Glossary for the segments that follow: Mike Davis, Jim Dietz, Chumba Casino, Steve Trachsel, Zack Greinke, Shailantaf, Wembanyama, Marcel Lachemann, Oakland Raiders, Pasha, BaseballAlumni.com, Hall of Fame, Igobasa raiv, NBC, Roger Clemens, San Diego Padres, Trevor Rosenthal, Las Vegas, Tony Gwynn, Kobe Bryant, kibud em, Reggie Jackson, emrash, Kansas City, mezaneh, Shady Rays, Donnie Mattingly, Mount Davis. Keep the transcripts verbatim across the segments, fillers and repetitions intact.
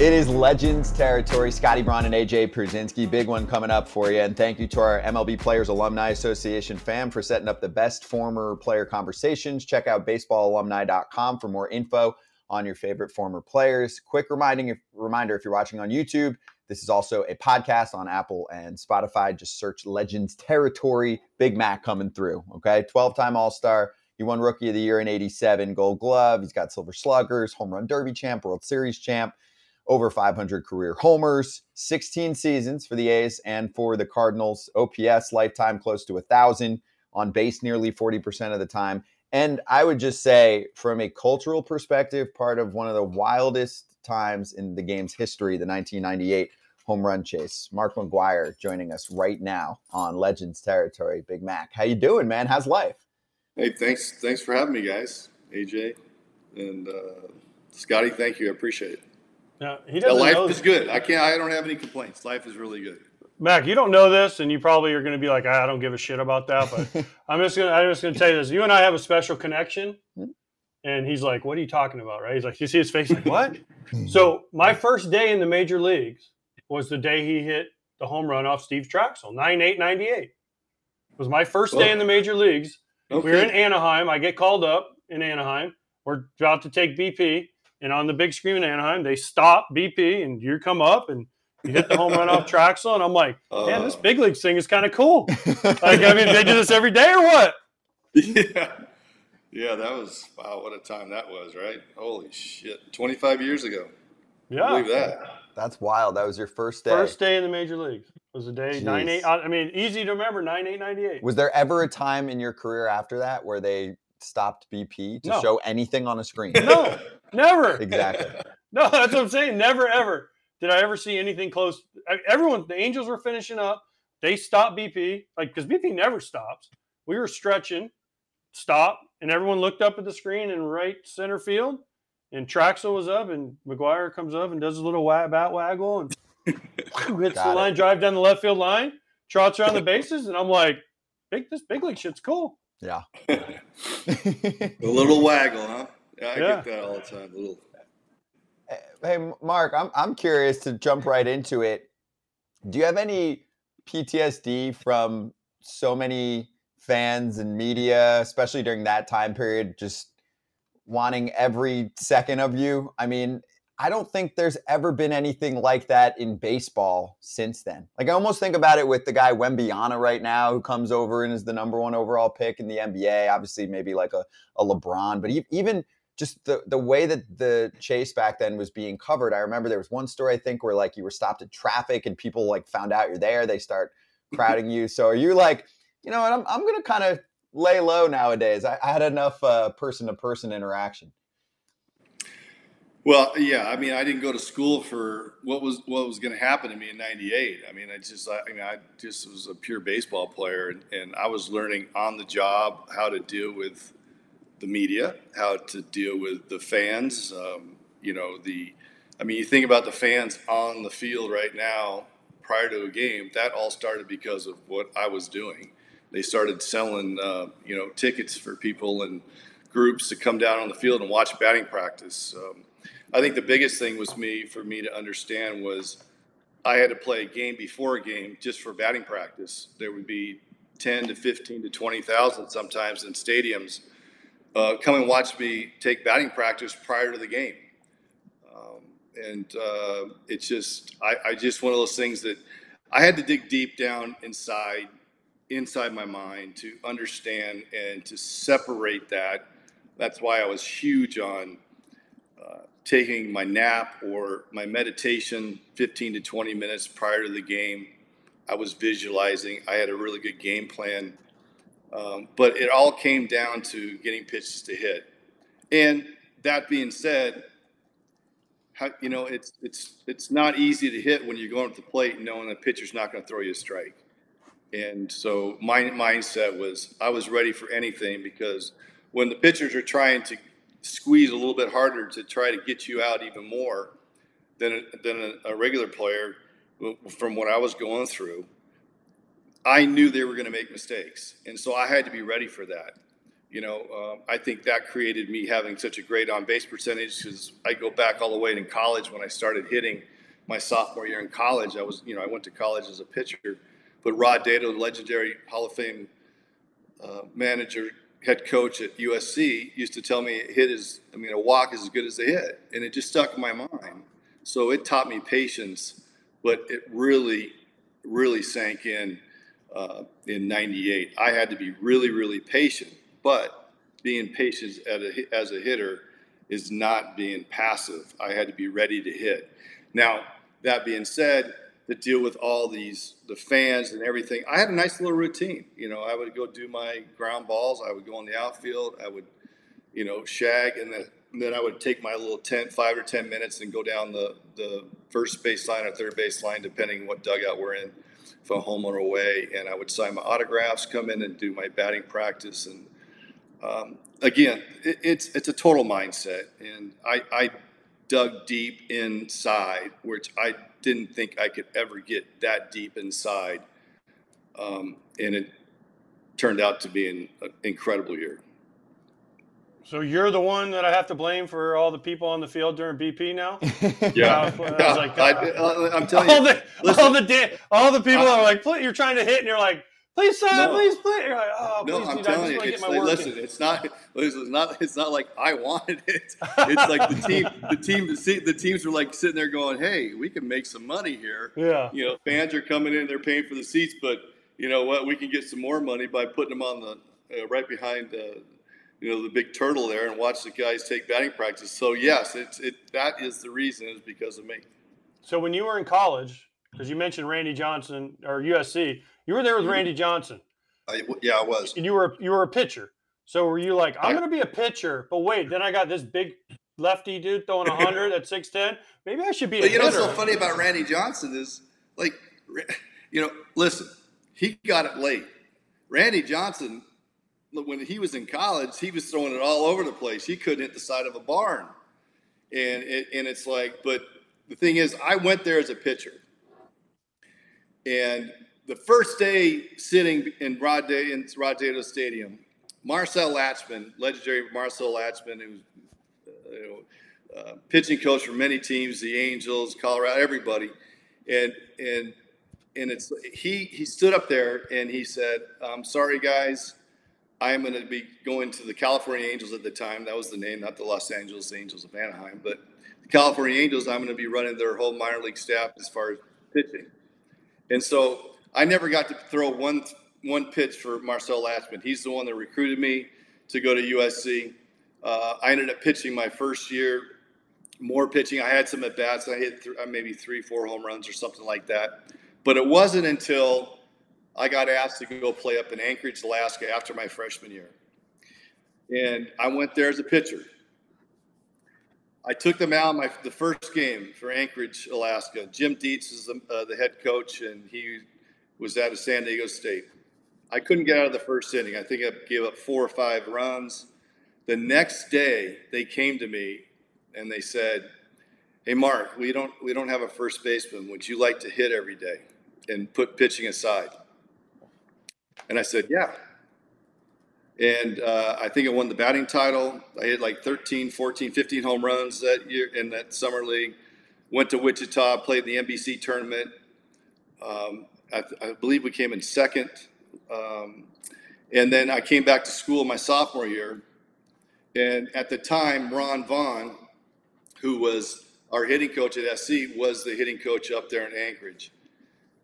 It is Legends territory. Scotty Braun and A J Pierzynski. Big one coming up for you. And thank you to our M L B Players Alumni Association fam for setting up the best former player conversations. Check out Baseball Alumni dot com for more info on your favorite former players. Quick reminding, reminder, if you're watching on YouTube, this is also a podcast on Apple and Spotify. Just search Legends Territory. Big Mac coming through, okay? twelve-time All-Star. He won Rookie of the Year in eighty-seven, Gold Glove. He's got Silver Sluggers, Home Run Derby champ, World Series champ, over five hundred career homers, sixteen seasons for the A's and for the Cardinals. O P S lifetime close to one thousand, on base nearly forty percent of the time. And I would just say, from a cultural perspective, part of one of the wildest times in the game's history, the nineteen ninety-eight home run chase. Mark McGwire joining us right now on Legends Territory. Big Mac, how you doing, man? How's life? Hey, thanks. Thanks for having me, guys. A J and uh, Scotty, thank you. I appreciate it. Now, he doesn't yeah, life know is good. I can't. I don't have any complaints. Life is really good. Mac, you don't know this, and you probably are going to be like, I don't give a shit about that. But I'm just going. I'm just going to tell you this. You and I have a special connection. And he's like, "What are you talking about?" Right? He's like, "You see his face? Like what?" So my first day in the major leagues was the day he hit the home run off Steve Trachsel, nine eight ninety-eight. Was my first day in the major leagues. Okay. We were in Anaheim. I get called up in Anaheim. We're about to take B P. And on the big screen in Anaheim, they stop B P, and you come up, and you hit the home run off Trachsel. And I'm like, man, this big leagues thing is kind of cool. Like, I mean, they do this every day or what? Yeah. Yeah, that was – wow, what a time that was, right? Holy shit. twenty-five years ago. Yeah. I believe that. That's wild. That was your first day. First day in the major leagues. It was the day nine eight – I mean, easy to remember, nine eight ninety-eight. Was there ever a time in your career after that where they stopped B P to no. show anything on a screen? No, never. Exactly. No, that's what I'm saying. Never, ever did I ever see anything close. Everyone – the Angels were finishing up. They stopped B P, like, because B P never stops. We were stretching, stop. And everyone looked up at the screen in right center field, and Trachsel was up, and McGwire comes up and does a little wag, bat waggle and hits Got the it. line, drive down the left field line, trots around the bases, and I'm like, big, this big league shit's cool. Yeah. A little waggle, huh? Yeah, I yeah. get that all the time. A little. Hey, Mark, I'm I'm curious to jump right into it. Do you have any P T S D from so many fans and media, especially during that time period, just wanting every second of you? I mean, I don't think there's ever been anything like that in baseball since then. Like, I almost think about it with the guy Wembanyama right now, who comes over and is the number one overall pick in the N B A, obviously maybe like a, a LeBron, but even just the, the way that the chase back then was being covered. I remember there was one story, I think, where like you were stopped at traffic and people like found out you're there. They start crowding you. So are you like, you know what, I'm I'm going to kind of lay low nowadays. I, I had enough uh, person-to-person interaction. Well, yeah, I mean, I didn't go to school for what was what was going to happen to me in ninety-eight. I mean, I just I, I mean, I just was a pure baseball player, and, and I was learning on the job how to deal with the media, how to deal with the fans. Um, you know, the I mean, you think about the fans on the field right now prior to a game. That all started because of what I was doing. They started selling, uh, you know, tickets for people and groups to come down on the field and watch batting practice. Um, I think the biggest thing was me for me to understand was I had to play a game before a game just for batting practice. There would be ten to fifteen to twenty thousand sometimes in stadiums. Uh, come and watch me take batting practice prior to the game. Um, and uh, it's just I, I just one of those things that I had to dig deep down inside. inside my mind to understand and to separate that. That's why I was huge on uh, taking my nap or my meditation fifteen to twenty minutes prior to the game. I was visualizing. I had a really good game plan Um, but it all came down to getting pitches to hit. And that being said, how, you know, it's it's it's not easy to hit when you're going up the plate and knowing the pitcher's not going to throw you a strike. And so my mindset was I was ready for anything, because when the pitchers are trying to squeeze a little bit harder to try to get you out even more than a, than a, a regular player, from what I was going through, I knew they were going to make mistakes. And so I had to be ready for that. You know, um, I think that created me having such a great on-base percentage, because I go back all the way in college when I started hitting my sophomore year in college. I was, you know, I went to college as a pitcher. But Rod Dedeaux, legendary Hall of Fame uh, manager, head coach at U S C, used to tell me a hit is, I mean, a walk is as good as a hit. And it just stuck in my mind. So it taught me patience, but it really, really sank in uh, in ninety-eight. I had to be really, really patient. But being patient at a, as a hitter is not being passive. I had to be ready to hit. Now, that being said, to deal with all these, the fans and everything, I had a nice little routine. You know, I would go do my ground balls. I would go in the outfield. I would, you know, shag. And then, and then I would take my little ten, five or ten minutes and go down the, the first baseline or third baseline, depending what dugout we're in, if I'm home or away. And I would sign my autographs, come in and do my batting practice. And um, again, it, it's it's a total mindset. And I, I dug deep inside, which I didn't think I could ever get that deep inside. Um, and it turned out to be an, an incredible year. So you're the one that I have to blame for all the people on the field during B P now? Yeah. I, I was like, I, I, I'm telling all you. The, listen, all, the da- all the people I, that are like, please, you're trying to hit, and you're like, please, son, no, please, please. You're like, oh, no, please, I'm dude, telling I just want to get my like, work listen, in. It's not, listen, it's not, it's not like I wanted it. It's like the team, the team, the teams were like sitting there going, hey, we can make some money here. Yeah. You know, fans are coming in, they're paying for the seats, but you know what? We can get some more money by putting them on the, uh, right behind the, uh, you know, the big turtle there, and watch the guys take batting practice. So yes, it's it that is the reason, is because of me. So when you were in college, because you mentioned Randy Johnson or U S C, you were there with Randy Johnson. I, yeah, I was. And you were you were a pitcher. So were you like, I'm I, gonna be a pitcher, but wait, then I got this big lefty dude throwing a hundred at six ten. Maybe I should be. But a you hitter. Know what's so funny about Randy Johnson is, like, you know, listen, he got it late. Randy Johnson, when he was in college, he was throwing it all over the place. He couldn't hit the side of a barn. And it, and it's like, but the thing is, I went there as a pitcher. And the first day sitting in Rod Day, in Rod Dedeaux Stadium, Marcel Lachemann, legendary Marcel Lachemann, who's uh, you know, uh, pitching coach for many teams, the Angels, Colorado, everybody. And, and, and it's, he, he stood up there and he said, I'm sorry, guys. I'm going to be going to the California Angels at the time. That was the name, not the Los Angeles Angels of Anaheim, but the California Angels. I'm going to be running their whole minor league staff as far as pitching. And so I never got to throw one one pitch for Marcel Lachemann. He's the one that recruited me to go to U S C. Uh, I ended up pitching my first year, more pitching. I had some at-bats. I hit th- maybe three, four home runs or something like that. But it wasn't until I got asked to go play up in Anchorage, Alaska after my freshman year. And I went there as a pitcher. I took them out my the first game for Anchorage, Alaska. Jim Dietz is the, uh, the head coach, and he was out of San Diego State. I couldn't get out of the first inning. I think I gave up four or five runs. The next day, they came to me, and they said, hey, Mark, we don't we don't have a first baseman. Would you like to hit every day and put pitching aside? And I said, yeah. And uh, I think I won the batting title. I hit like thirteen, fourteen, fifteen home runs that year in that summer league. Went to Wichita, played the N B C tournament. Um, I, th- I believe we came in second. Um, and then I came back to school my sophomore year. And at the time, Ron Vaughn, who was our hitting coach at S C, was the hitting coach up there in Anchorage.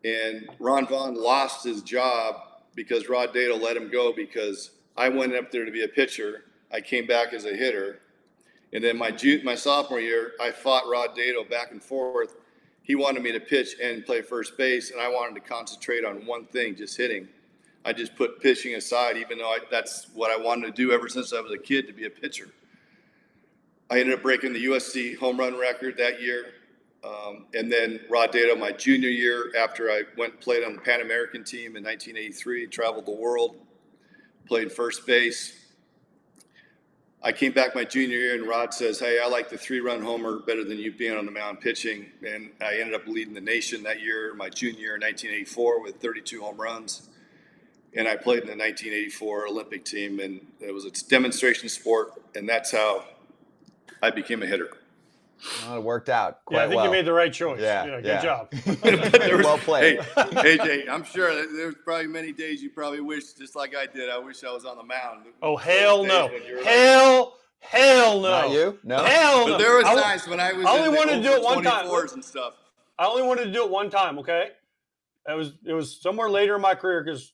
And Ron Vaughn lost his job because Rod Dedeaux let him go because I went up there to be a pitcher. I came back as a hitter. And then my ju- my sophomore year, I fought Rod Dedeaux back and forth. He wanted me to pitch and play first base, and I wanted to concentrate on one thing, just hitting. I just put pitching aside, even though I, that's what I wanted to do ever since I was a kid, to be a pitcher. I ended up breaking the U S C home run record that year. Um, and then Rod Dedeaux, my junior year, after I went and played on the Pan American team in nineteen eighty-three, traveled the world, played first base. I came back my junior year, and Rod says, hey, I like the three-run homer better than you being on the mound pitching. And I ended up leading the nation that year, my junior year in nineteen eighty-four, with thirty-two home runs. And I played in the nineteen eighty-four Olympic team, and it was a demonstration sport, and that's how I became a hitter. Well, it worked out quite well. Yeah, I think well. you made the right choice. Yeah, yeah, good yeah. job. was, well played. Hey, A J, I'm sure there's probably many days you probably wish, just like I did, I wish I was on the mound. Oh, hell no. Hell like, hell no. Not you? No? Hell no. But there was I, times when I was I only wanted to do it one time. And stuff. I only wanted to do it one time, okay? It was, it was somewhere later in my career because,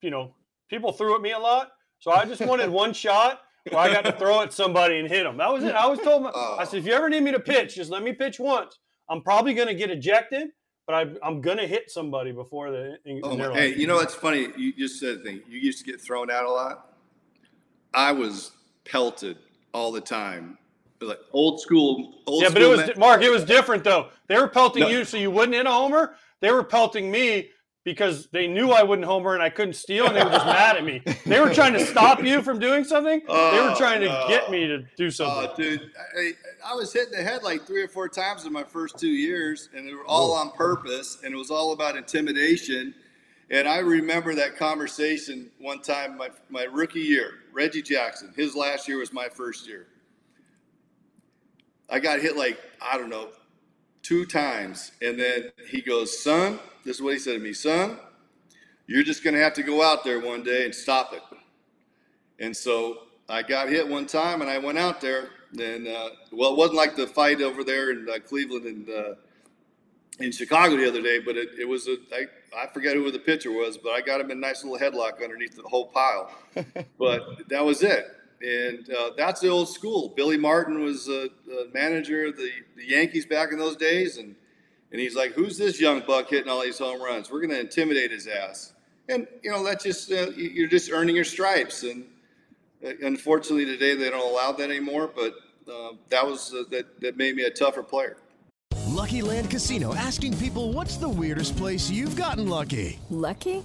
you know, people threw at me a lot. So I just wanted one shot. Well, I got to throw at somebody and hit them. That was it. I was told, my, oh. I said, if you ever need me to pitch, just let me pitch once. I'm probably going to get ejected, but I, I'm going to hit somebody before the. Oh my, hey, you know, it's funny. You just said a thing. You used to get thrown out a lot. I was pelted all the time. Like old school. Old yeah, but school it was, man. Mark, it was different though. They were pelting no. you so you wouldn't hit a homer. They were pelting me because they knew I wouldn't homer and I couldn't steal, and they were just mad at me. They were trying to stop you from doing something. Oh, they were trying to no. get me to do something. Oh, dude, I, I was hitting the head like three or four times in my first two years, and they were all on purpose, and it was all about intimidation. And I remember that conversation one time my my rookie year, Reggie Jackson. His last year was my first year. I got hit like, I don't know, two times, and then he goes, son, this is what he said to me, son, you're just going to have to go out there one day and stop it. And so I got hit one time, and I went out there, and uh, well, it wasn't like the fight over there in uh, Cleveland and uh, in Chicago the other day, but it, it was a, I, I forget who the pitcher was, but I got him in a nice little headlock underneath the whole pile. But that was it. And uh, that's the old school. Billy Martin was a, a manager of the, the Yankees back in those days. And, and he's like, who's this young buck hitting all these home runs? We're going to intimidate his ass. And, you know, that's just uh, – you're just earning your stripes. And unfortunately today they don't allow that anymore. But uh, that was uh, – that, that made me a tougher player. Lucky Land Casino, asking people, what's the weirdest place you've gotten lucky? Lucky?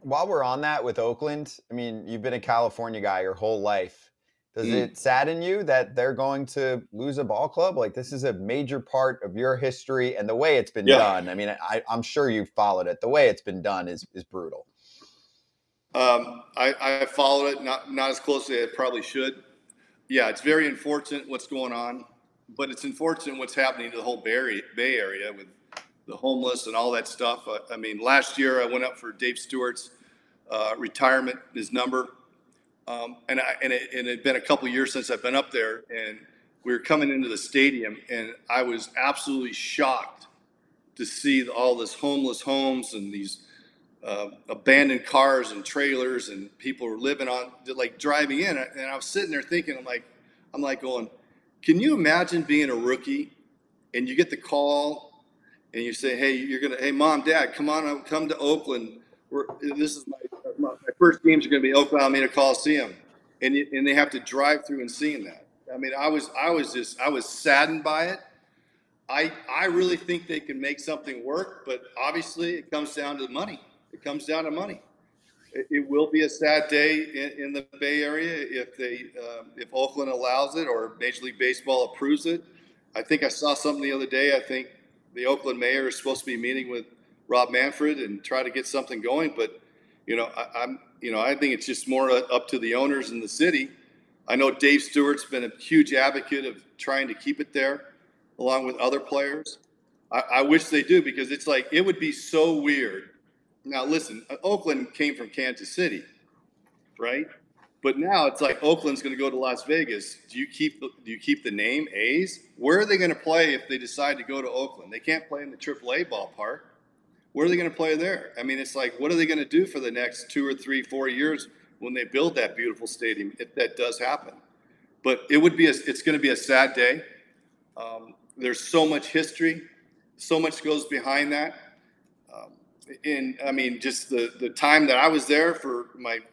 While we're on that with Oakland, I mean, you've been a California guy your whole life. Does mm. it sadden you that they're going to lose a ball club? Like, this is a major part of your history and the way it's been yeah. done. I mean, I, I'm sure you've followed it. The way it's been done is is brutal. Um, I, I followed it, not, not as closely as I probably should. Yeah, it's very unfortunate what's going on, but it's unfortunate what's happening to the whole Bay, Bay Area with the homeless and all that stuff. I, I mean, last year I went up for Dave Stewart's uh, retirement, his number. Um, and I, and it, and it had been a couple of years since I've been up there, and we were coming into the stadium, and I was absolutely shocked to see all this homeless homes and these uh, abandoned cars and trailers, and people were living on, like driving in. And I was sitting there thinking, I'm like, I'm like going, can you imagine being a rookie and you get the call and you say, hey, you're going to, hey, mom, dad, come on, come to Oakland. We're, this is my, my first games are going to be Oakland Alameda Coliseum, and and they have to drive through and seeing that. I mean, I was I was just I was saddened by it. I I really think they can make something work, but obviously it comes down to money. It comes down to money. It, it will be a sad day in, in the Bay Area if they um, if Oakland allows it or Major League Baseball approves it. I think I saw something the other day. I think the Oakland mayor is supposed to be meeting with Rob Manfred and try to get something going. But, you know, I, I'm, you know, I think it's just more up to the owners in the city. I know Dave Stewart's been a huge advocate of trying to keep it there along with other players. I, I wish they do, because it's like, it would be so weird. Now, listen, Oakland came from Kansas City, right? But now it's like Oakland's going to go to Las Vegas. Do you keep the, do you keep the name A's? Where are they going to play if they decide to go to Oakland? They can't play in the triple A ballpark. Where are they going to play there? I mean, it's like, what are they going to do for the next two or three, four years when they build that beautiful stadium, if that does happen? But it would be a, it's going to be a sad day. Um, there's so much history. So much goes behind that. Um, and, I mean, just the, the time that I was there for my –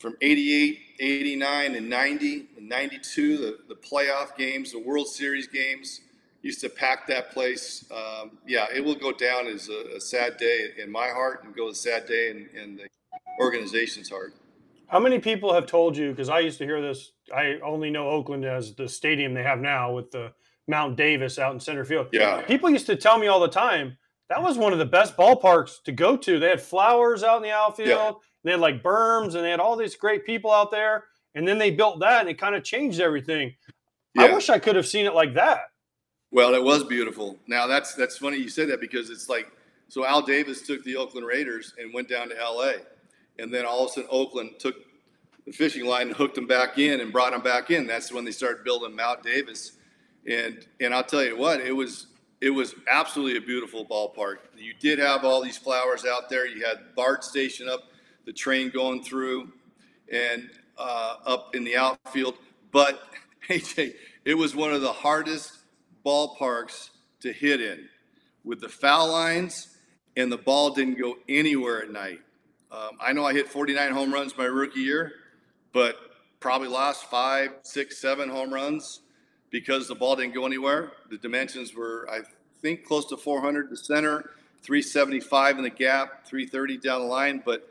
from eighty-eight, eighty-nine, and ninety, and ninety-two, the, the playoff games, the World Series games, used to pack that place. Um, yeah, it will go down as a, a sad day in my heart, and go a sad day in, in the organization's heart. How many people have told you, because I used to hear this, I only know Oakland as the stadium they have now with the Mount Davis out in center field. Yeah. People used to tell me all the time, that was one of the best ballparks to go to. They had flowers out in the outfield. Yeah. They had like berms, and they had all these great people out there. And then they built that, and it kind of changed everything. Yeah. I wish I could have seen it like that. Well, it was beautiful. Now, that's that's funny you said that, because it's like, so Al Davis took the Oakland Raiders and went down to L A. And then all of a sudden, Oakland took the fishing line and hooked them back in and brought them back in. That's when they started building Mount Davis. And and I'll tell you what, it was it was absolutely a beautiful ballpark. You did have all these flowers out there. You had BART station up, the train going through, and uh, up in the outfield. But, A J, it was one of the hardest ballparks to hit in, with the foul lines, and the ball didn't go anywhere at night. Um, I know I hit forty-nine home runs my rookie year, but probably lost five, six, seven home runs because the ball didn't go anywhere. The dimensions were, I think, close to four hundred to center, three seventy-five in the gap, three thirty down the line, but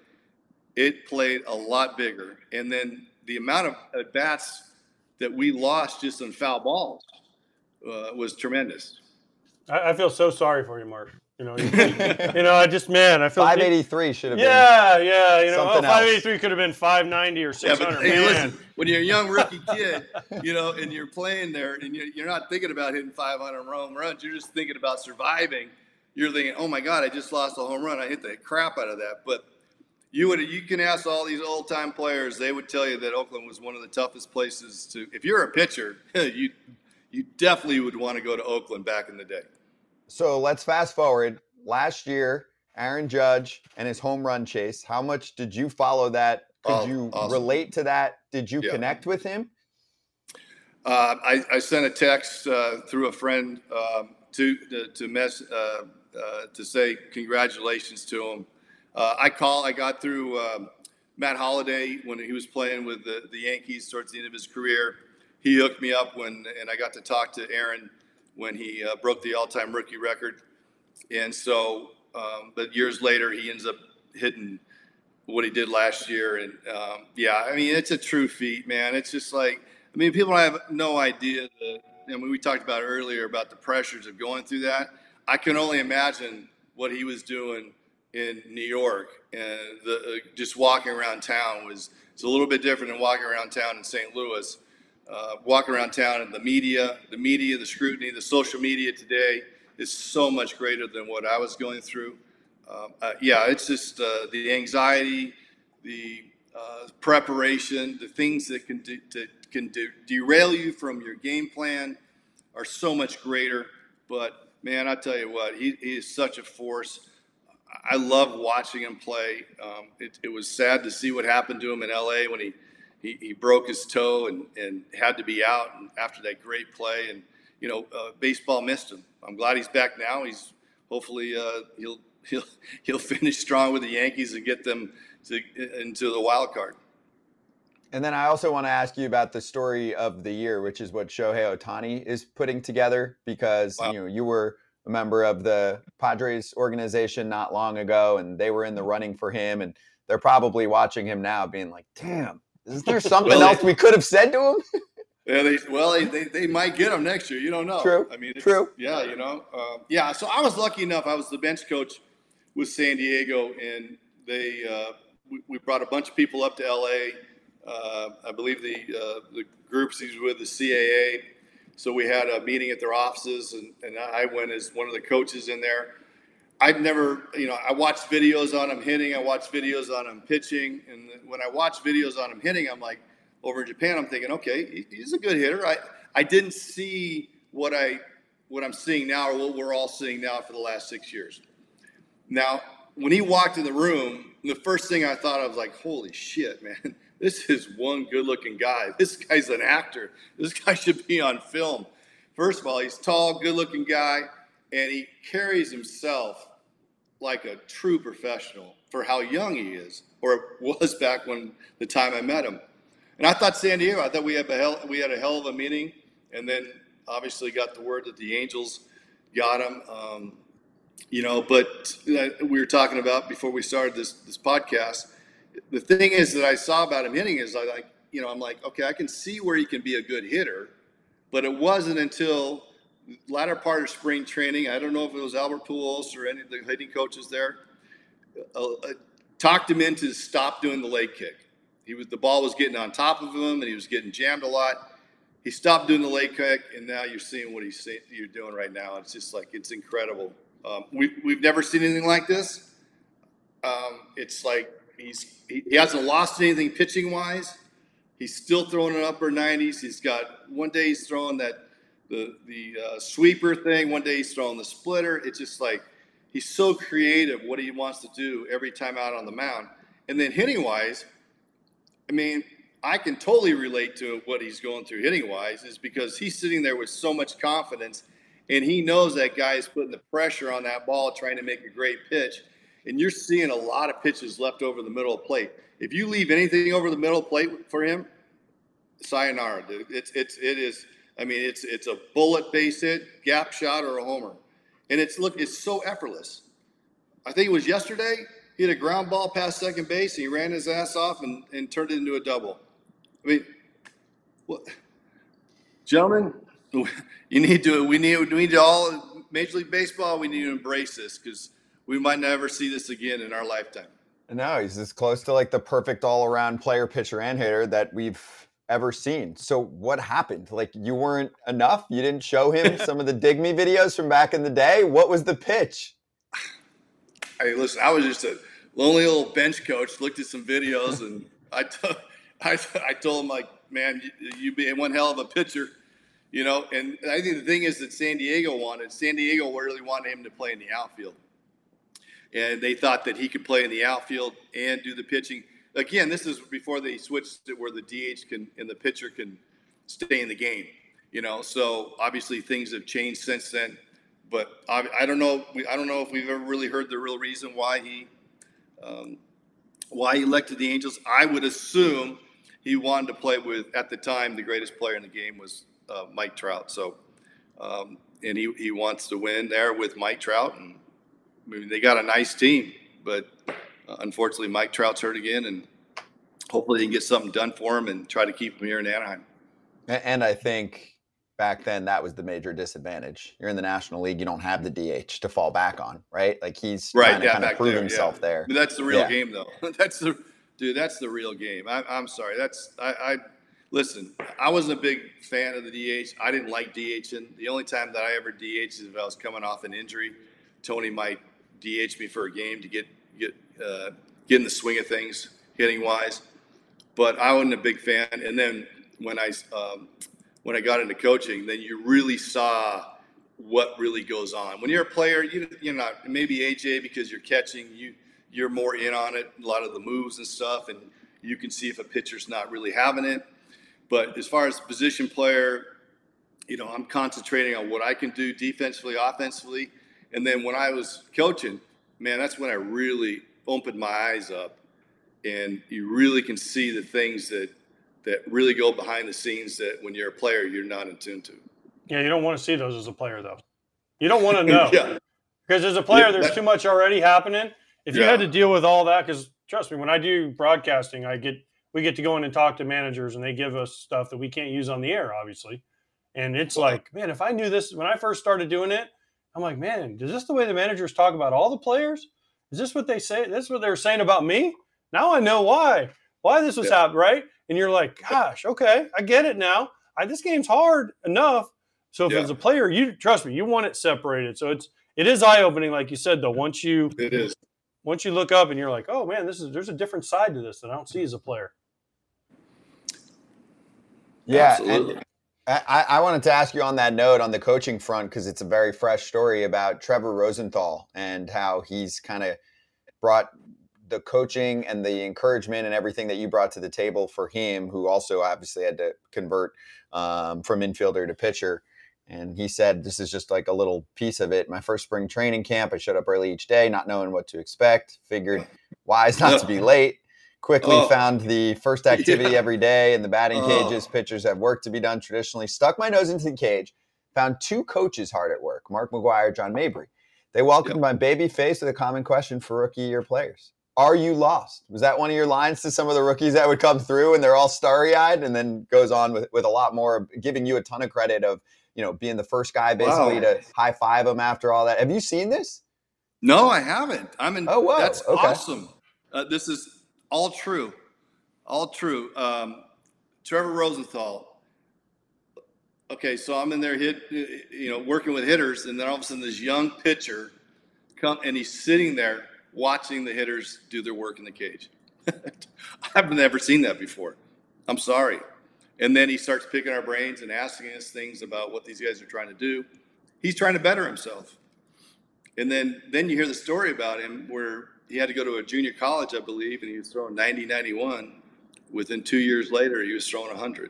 it played a lot bigger. And then the amount of at-bats that we lost just on foul balls uh, was tremendous. I, I feel so sorry for you, Mark. You know, you, you know, I just, man, I feel five eighty-three should have yeah, been. Yeah, yeah. You know, oh, five eighty-three could have been five ninety or six hundred. Yeah, but, hey, listen, when you're a young rookie kid, you know, and you're playing there, and you're, you're not thinking about hitting five hundred home runs, you're just thinking about surviving. You're thinking, oh, my God, I just lost a home run. I hit the crap out of that. But You would you can ask all these old-time players; they would tell you that Oakland was one of the toughest places to. If you're a pitcher, you you definitely would want to go to Oakland back in the day. So let's fast forward. Last year, Aaron Judge and his home run chase. How much did you follow that? Could oh, you awesome. relate to that? Did you yeah. connect with him? Uh, I, I sent a text uh, through a friend um, to to to, mess, uh, uh, to say congratulations to him. Uh, I call. I got through um, Matt Holliday when he was playing with the, the Yankees towards the end of his career. He hooked me up when, and I got to talk to Aaron when he uh, broke the all-time rookie record. And so, um, but years later, he ends up hitting what he did last year. And um, yeah, I mean, it's a true feat, man. It's just like, I mean, people have no idea. That, I mean, we talked about earlier about the pressures of going through that. I can only imagine what he was doing in New York, and the, uh, just walking around town was it's a little bit different than walking around town in Saint Louis. Uh, walking around town in the media, the media, the scrutiny, the social media today is so much greater than what I was going through. Um, uh, yeah, it's just uh, the anxiety, the uh, preparation, the things that can do, to, can do, derail you from your game plan are so much greater. But man, I tell you what, he, he is such a force. I love watching him play. Um, it, it was sad to see what happened to him in L A when he, he, he broke his toe and, and had to be out after that great play. And, you know, uh, baseball missed him. I'm glad he's back now. He's hopefully uh, he'll he'll he'll finish strong with the Yankees and get them to, into the wild card. And then I also want to ask you about the story of the year, which is what Shohei Ohtani is putting together, because wow. you know, you were a member of the Padres organization not long ago, and they were in the running for him, and they're probably watching him now being like, damn, is there something well, else they, we could have said to him? yeah, they, well, they, they, they might get him next year. You don't know. True, I mean, it's, true. Yeah, you know. Uh, yeah, so I was lucky enough. I was the bench coach with San Diego, and they uh, we, we brought a bunch of people up to L A. Uh, I believe the, uh, the groups he's with, the C A A. So we had a meeting at their offices, and, and I went as one of the coaches in there. I've never, you know, I watched videos on him hitting. I watched videos on him pitching. And when I watch videos on him hitting, I'm like, over in Japan, I'm thinking, okay, he's a good hitter. I, I didn't see what I what I'm seeing now, or what we're all seeing now for the last six years. Now, when he walked in the room, the first thing I thought, I was like, holy shit, man, this is one good-looking guy. This guy's an actor. This guy should be on film. First of all, he's tall, good-looking guy, and he carries himself like a true professional for how young he is, or was back when the time I met him. And I thought San Diego, I thought we had a hell, we had a hell of a meeting, and then obviously got the word that the Angels got him. Um, you know, but we were talking about before we started this this podcast, the thing is that I saw about him hitting is I like, you know, I'm like, okay, I can see where he can be a good hitter, but it wasn't until the latter part of spring training, I don't know if it was Albert Pujols or any of the hitting coaches there, uh, uh, talked him into stop doing the leg kick. He was, the ball was getting on top of him, and he was getting jammed a lot. He stopped doing the leg kick, and now you're seeing what he's see, you're doing right now. It's just like, it's incredible. Um, we, we've never seen anything like this. Um, it's like he's he, he hasn't lost anything pitching-wise. He's still throwing an upper nineties. He's got one day he's throwing that the the uh, sweeper thing. One day he's throwing the splitter. It's just like he's so creative what he wants to do every time out on the mound. And then hitting-wise, I mean, I can totally relate to what he's going through hitting-wise is because he's sitting there with so much confidence, and he knows that guy is putting the pressure on that ball trying to make a great pitch, and you're seeing a lot of pitches left over the middle of the plate. If you leave anything over the middle of the plate for him, sayonara, dude. It's, it's, it is, I mean, it's it's a bullet base hit, gap shot, or a homer. And it's, look, it's so effortless. I think it was yesterday, he had a ground ball past second base, and he ran his ass off and, and turned it into a double. I mean, what, gentlemen, you need to we need we need to all Major League Baseball. We need to embrace this because we might never see this again in our lifetime. No, he's as close to like the perfect all-around player, pitcher, and hitter that we've ever seen. So what happened? Like, you weren't enough. You didn't show him some of the Dig Me videos from back in the day. What was the pitch? Hey, listen, I was just a lonely little bench coach, looked at some videos, and I, t- I, t- I told him, like, man, you, you be one hell of a pitcher, you know. And I think the thing is that San Diego wanted, San Diego really wanted him to play in the outfield. And they thought that he could play in the outfield and do the pitching. Again, this is before they switched to where the D H can and the pitcher can stay in the game, you know. So, obviously, things have changed since then. But I, I don't know. I don't know if we've ever really heard the real reason why he, um, why he elected the Angels. I would assume he wanted to play with, at the time, the greatest player in the game was uh, Mike Trout. So, um, and he, he wants to win there with Mike Trout, and I mean, they got a nice team. But uh, unfortunately, Mike Trout's hurt again, and hopefully they can get something done for him and try to keep him here in Anaheim. And I think, back then, that was the major disadvantage. You're in the National League, you don't have the D H to fall back on, right? Like, he's right, trying yeah, to kind of prove there, himself yeah. there. But that's the real yeah. game, though. That's the dude. That's the real game. I, I'm sorry. That's I, I. Listen, I wasn't a big fan of the D H. I didn't like DHing. The only time that I ever D H is if I was coming off an injury. Tony might D H me for a game to get get uh, get in the swing of things, hitting wise. But I wasn't a big fan. And then when I um, when I got into coaching, then you really saw what really goes on. When you're a player, you, you're not, maybe A J, because you're catching, you, you're more in on it, a lot of the moves and stuff, and you can see if a pitcher's not really having it. But as far as position player, you know, I'm concentrating on what I can do defensively, offensively. And then when I was coaching, man, that's when I really opened my eyes up, and you really can see the things that that really go behind the scenes that when you're a player, you're not in tune to. Yeah, you don't want to see those as a player, though. You don't want to know. yeah. Because as a player, yeah, there's that, too much already happening. If yeah. you had to deal with all that, because trust me, when I do broadcasting, I get we get to go in and talk to managers, and they give us stuff that we can't use on the air, obviously. And it's well, like, man, if I knew this, when I first started doing it, I'm like, man, is this the way the managers talk about all the players? Is this what they say? This is what they were saying about me? Now I know why. Why this was yeah. happening, right? And you're like, gosh, okay, I get it now. I, this game's hard enough. So if yeah. as a player, you trust me, you want it separated. So it's It is eye-opening, like you said, though. Once you it is. Once you look up and you're like, oh man, this is there's a different side to this that I don't see as a player. Yeah, and I, I wanted to ask you on that note on the coaching front, because it's a very fresh story about Trevor Rosenthal and how he's kind of brought the coaching and the encouragement and everything that you brought to the table for him, who also obviously had to convert um, from infielder to pitcher. And he said, this is just like a little piece of it. My first spring training camp, I showed up early each day, not knowing what to expect, figured wise not to be late. Quickly oh. found the first activity yeah. every day in the batting oh. cages. Pitchers have work to be done traditionally. Stuck my nose into the cage. Found two coaches hard at work, Mark McGwire, John Mabry. They welcomed yep. my baby face with a common question for rookie year players. Are you lost? Was that one of your lines to some of the rookies that would come through and they're all starry-eyed, and then goes on with, with a lot more, giving you a ton of credit of, you know, being the first guy basically wow. to high-five them after all that. Have you seen this? No, I haven't. I mean, oh, whoa. That's okay. awesome. Uh, this is all true. All true. Um, Trevor Rosenthal. Okay, so I'm in there hit, you know, working with hitters, and then all of a sudden this young pitcher come and he's sitting there watching the hitters do their work in the cage. I've never seen that before. I'm sorry. And then he starts picking our brains and asking us things about what these guys are trying to do. He's trying to better himself. And then, then you hear the story about him where he had to go to a junior college, I believe, and he was throwing ninety, ninety-one. Within two years later, he was throwing one hundred.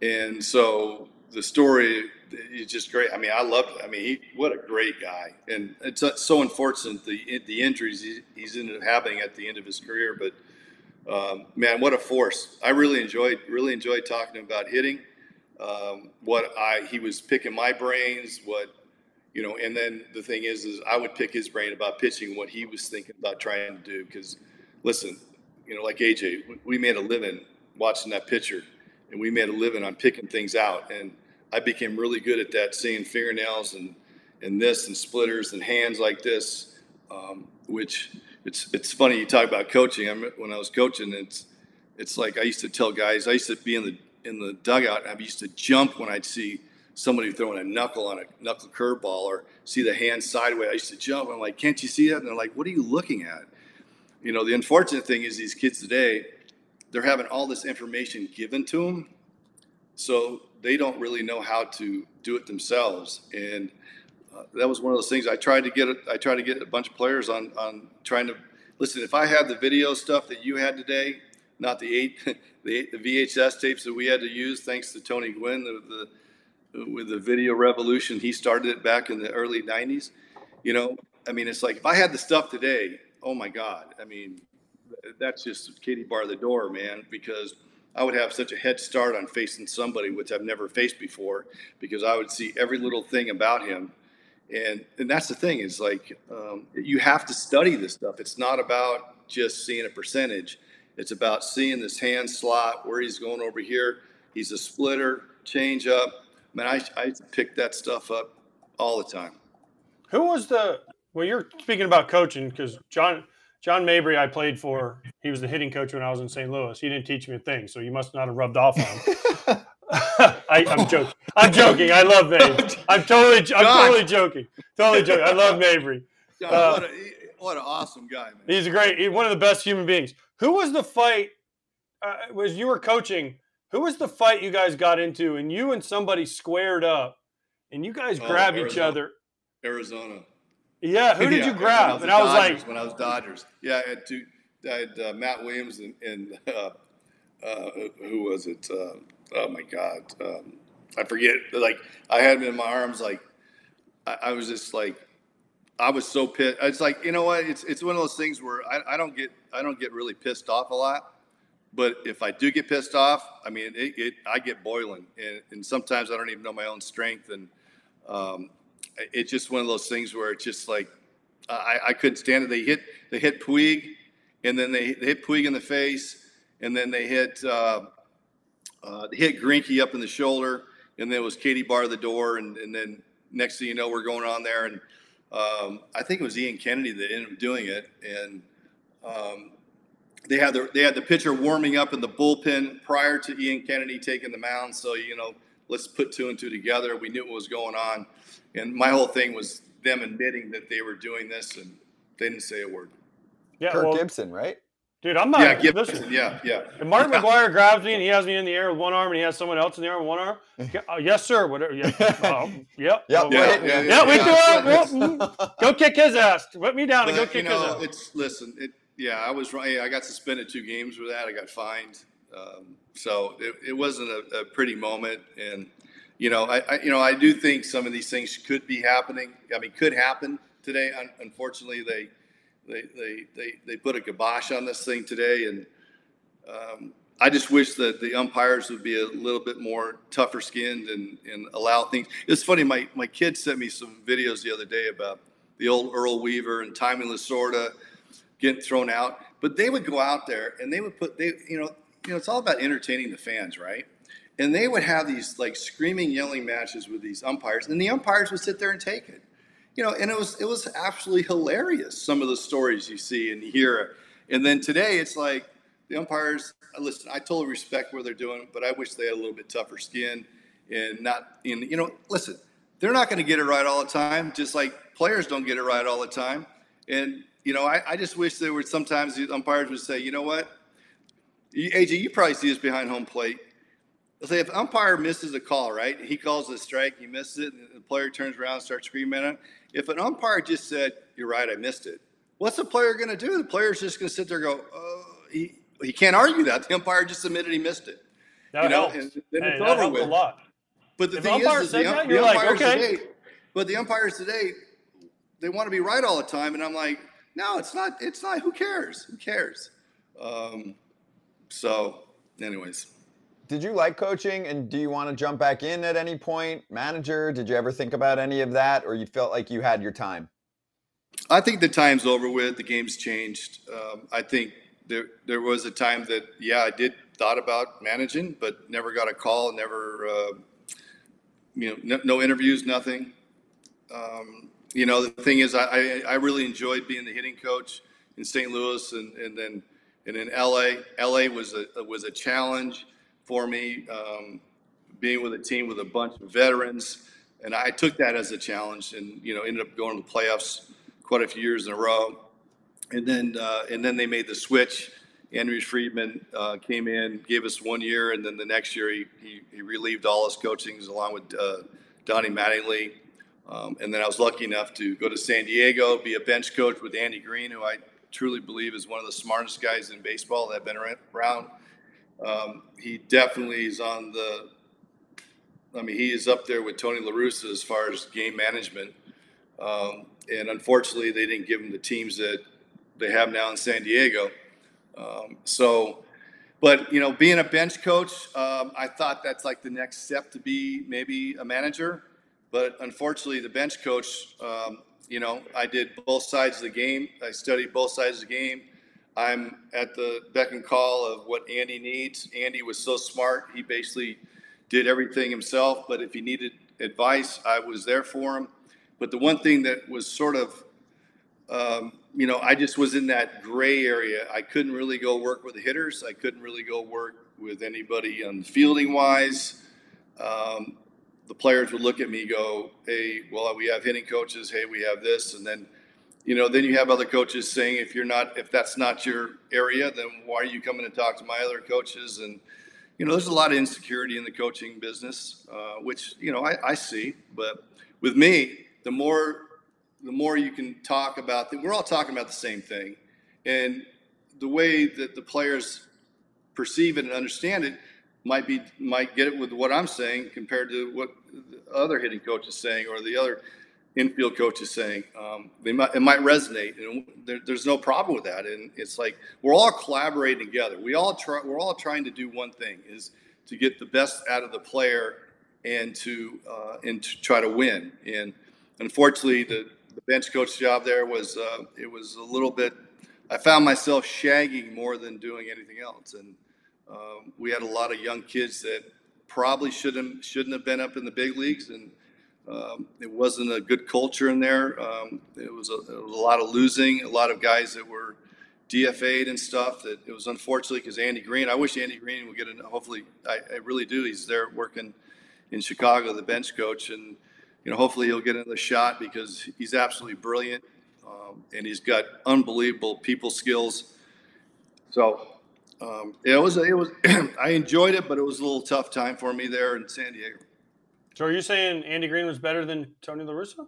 And so the story is just great. I mean, I loved it. I mean, he, what a great guy. And it's so unfortunate, the the injuries he, he's ended up having at the end of his career. But, Um, man, what a force. I really enjoyed, really enjoyed talking to him about hitting, um, what I, he was picking my brains, what, you know, and then the thing is, is I would pick his brain about pitching, what he was thinking about trying to do. Cause listen, you know, like A J, we made a living watching that pitcher, and we made a living on picking things out. And I became really good at that, seeing fingernails and, and this and splitters and hands like this, um, which It's it's funny you talk about coaching. I mean, when I was coaching, it's it's like I used to tell guys. I used to be in the in the dugout, and I used to jump when I'd see somebody throwing a knuckle on a knuckle curveball or see the hand sideways. I used to jump. I'm like, can't you see that? And they're like, what are you looking at? You know, the unfortunate thing is these kids today, they're having all this information given to them, so they don't really know how to do it themselves. And Uh, that was one of those things I tried to get. I tried to get a bunch of players on on trying to listen. If I had the video stuff that you had today, not the eight, the, eight, the V H S tapes that we had to use, thanks to Tony Gwynn, the, the with the video revolution. He started it back in the early nineties. You know, I mean, it's like if I had the stuff today, oh my God! I mean, that's just Katie bar the door, man, because I would have such a head start on facing somebody which I've never faced before, because I would see every little thing about him. And and that's the thing is like um, you have to study this stuff. It's not about just seeing a percentage. It's about seeing this hand slot, where he's going over here. He's a splitter, change up. Man, I I pick that stuff up all the time. Who was the well? You're speaking about coaching because John John Mabry I played for. He was the hitting coach when I was in Saint Louis. He didn't teach me a thing, so you must not have rubbed off on him. I, I'm joking. I'm joking. I love Mabry. I'm totally. I'm God. totally joking. Totally joking. I love Mabry. God, uh, what, a, what an awesome guy, man. He's a great. He's one of the best human beings. Who was the fight? Uh, was you were coaching? Who was the fight you guys got into? And you and somebody squared up, and you guys oh, grabbed Arizona. each other. Arizona. Yeah. Who did yeah, you grab? And I was Dodgers, like, when I was Dodgers. Yeah. I had, two, I had uh, Matt Williams and, and uh, uh, who was it? Uh, Oh my God, um, I forget. Like I had him in my arms. Like I, I was just like, I was so pissed. It's like, you know what? It's it's one of those things where I, I don't get I don't get really pissed off a lot. But if I do get pissed off, I mean, it, it I get boiling, and, and sometimes I don't even know my own strength. And um, it's just one of those things where it's just like I, I couldn't stand it. They hit they hit Puig, and then they, they hit Puig in the face, and then they hit. Uh, Uh, hit Greinke up in the shoulder, and then it was Katie bar the door, and, and then next thing you know, we're going on there, and um, I think it was Ian Kennedy that ended up doing it, and um, they had the they had the pitcher warming up in the bullpen prior to Ian Kennedy taking the mound, so you know, let's put two and two together. We knew what was going on, and my whole thing was them admitting that they were doing this, and they didn't say a word. Yeah, Kirk well, Gibson, right? Dude, I'm not. Yeah, Gibson. Listen, yeah, yeah. If Mark McGwire grabs me and he has me in the air with one arm, and he has someone else in the air with one arm. Uh, yes, sir. Whatever. Yeah. Uh, yep. Yep. Oh, yeah, yeah, yeah, yeah, yeah. We do it. Well, go kick his ass. Whip me down and but, go kick you know, his ass. It's listen. It, yeah, I was right. I got suspended two games for that. I got fined. Um, so it, it wasn't a, a pretty moment, and you know, I, I you know I do think some of these things could be happening. I mean, could happen today. Un- unfortunately, they. They, they they they put a kibosh on this thing today, and um, I just wish that the umpires would be a little bit more tougher skinned and, and allow things. It's funny, my, my kid sent me some videos the other day about the old Earl Weaver and Tommy Lasorda getting thrown out, but they would go out there and they would put they you know you know it's all about entertaining the fans, right? And they would have these like screaming, yelling matches with these umpires, and the umpires would sit there and take it. You know, and it was it was absolutely hilarious, some of the stories you see and you hear. And then today, it's like the umpires, listen, I totally respect what they're doing, but I wish they had a little bit tougher skin and not, and, you know, listen, they're not going to get it right all the time, just like players don't get it right all the time. And, you know, I, I just wish there were sometimes the umpires would say, you know what, A J, you probably see this behind home plate. They'll say if umpire misses a call, right, he calls a strike, he misses it, and the player turns around and starts screaming at him. If an umpire just said, you're right, I missed it, what's the player going to do? The player's just going to sit there and go, oh, he, he can't argue that. The umpire just admitted he missed it. That you know, helps. And then hey, it's that over with. A lot. But the if thing is, the, that, the umpires like, okay. today, but the umpires today, they want to be right all the time. And I'm like, no, it's not. It's not. Who cares? Who cares? Um, so anyways. Did you like coaching, and do you want to jump back in at any point? Manager, did you ever think about any of that, or you felt like you had your time? I think the time's over with. The game's changed. Um, I think there there was a time that, yeah, I did thought about managing, but never got a call, never, uh, you know, no, no interviews, nothing. Um, you know, the thing is, I, I, I really enjoyed being the hitting coach in Saint Louis, and, and then and in L A. L A was a was a challenge for me, um, being with a team with a bunch of veterans. And I took that as a challenge and, you know, ended up going to the playoffs quite a few years in a row. And then uh, and then they made the switch. Andrew Friedman uh, came in, gave us one year, and then the next year he, he, he relieved all his coachings along with uh, Donnie Mattingly. Um, and then I was lucky enough to go to San Diego, be a bench coach with Andy Green, who I truly believe is one of the smartest guys in baseball that I've been around. Um, he definitely is on the, I mean, he is up there with Tony La Russa as far as game management. Um, and unfortunately, they didn't give him the teams that they have now in San Diego. Um, so, but, you know, being a bench coach, um, I thought that's like the next step to be maybe a manager. But unfortunately, the bench coach, um, you know, I did both sides of the game. I studied both sides of the game. I'm at the beck and call of what Andy needs. Andy was so smart. He basically did everything himself, but if he needed advice, I was there for him. But the one thing that was sort of, um, you know, I just was in that gray area. I couldn't really go work with the hitters. I couldn't really go work with anybody on fielding wise. Um, the players would look at me and go, hey, well, we have hitting coaches. Hey, we have this. And then You know, then you have other coaches saying, if you're not, if that's not your area, then why are you coming to talk to my other coaches? And, you know, there's a lot of insecurity in the coaching business, uh, which, you know, I, I see. But with me, the more the more you can talk about that, we're all talking about the same thing. And the way that the players perceive it and understand it might be might get it with what I'm saying compared to what the other hitting coach is saying or the other infield coach is saying. Um, they might, it might resonate, and there, there's no problem with that. And it's like we're all collaborating together. We all try, we're all trying to do one thing: is to get the best out of the player and to uh, and to try to win. And unfortunately, the, the bench coach job there was uh, it was a little bit. I found myself shagging more than doing anything else. And um, we had a lot of young kids that probably shouldn't shouldn't have been up in the big leagues. And Um, it wasn't a good culture in there. Um, it, was a, it was a lot of losing, a lot of guys that were D F A'd and stuff. That it was unfortunately because Andy Green, I wish Andy Green would get in. Hopefully, I, I really do. He's there working in Chicago, the bench coach. And, you know, hopefully he'll get another shot because he's absolutely brilliant, um, and he's got unbelievable people skills. So um, it was, it was, I enjoyed it, but it was a little tough time for me there in San Diego. So are you saying Andy Green was better than Tony La Russa?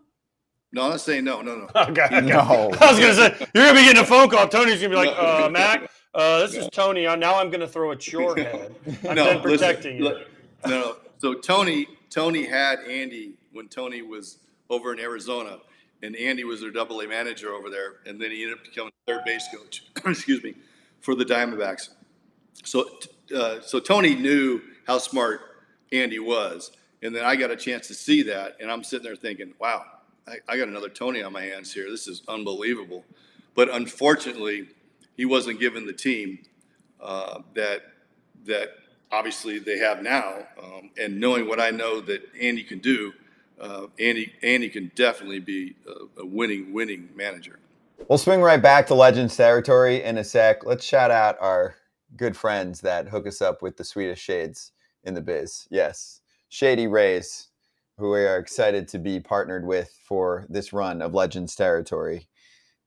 No, I'm not saying no, no, no. Okay, okay. No. I was going to say, you're going to be getting a phone call. Tony's going to be like, no. uh, Mac, uh, this no. is Tony. Now I'm going to throw at your head. I'm no, then protecting listen, you. No, no. So Tony, Tony had Andy when Tony was over in Arizona, and Andy was their double-A manager over there, and then he ended up becoming third base coach, excuse me, for the Diamondbacks. So, uh, so Tony knew how smart Andy was, and then I got a chance to see that, and I'm sitting there thinking, wow, I, I got another Tony on my hands here. This is unbelievable. But unfortunately, he wasn't given the team uh, that that obviously they have now. Um, and knowing what I know that Andy can do, uh, Andy Andy can definitely be a, a winning, winning manager. We'll swing right back to Legends territory in a sec. Let's shout out our good friends that hook us up with the sweetest shades in the biz. Yes, Shady Rays, who we are excited to be partnered with for this run of Legends territory.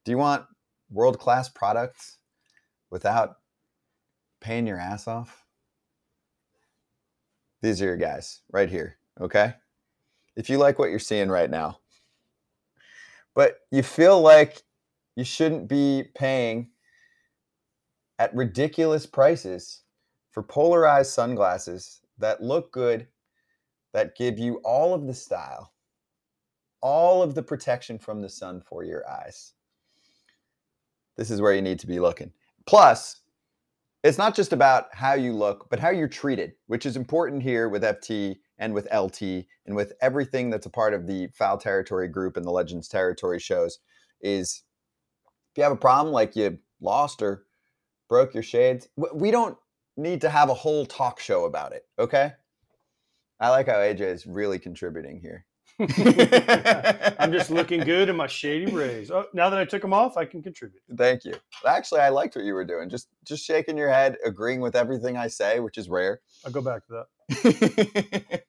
Do you want world-class products without paying your ass off? These are your guys right here, okay? If you like what you're seeing right now, but you feel like you shouldn't be paying at ridiculous prices for polarized sunglasses that look good, that give you all of the style, all of the protection from the sun for your eyes. This is where you need to be looking. Plus, it's not just about how you look, but how you're treated, which is important here with F T and with L T and with everything that's a part of the Foul Territory group and the Legends Territory shows. Is if you have a problem like you lost or broke your shades, we don't need to have a whole talk show about it, okay? I like how A J is really contributing here. I'm just looking good in my Shady Rays. Oh, now that I took them off, I can contribute. Thank you. Actually, I liked what you were doing. Just just shaking your head, agreeing with everything I say, which is rare. I'll go back to that.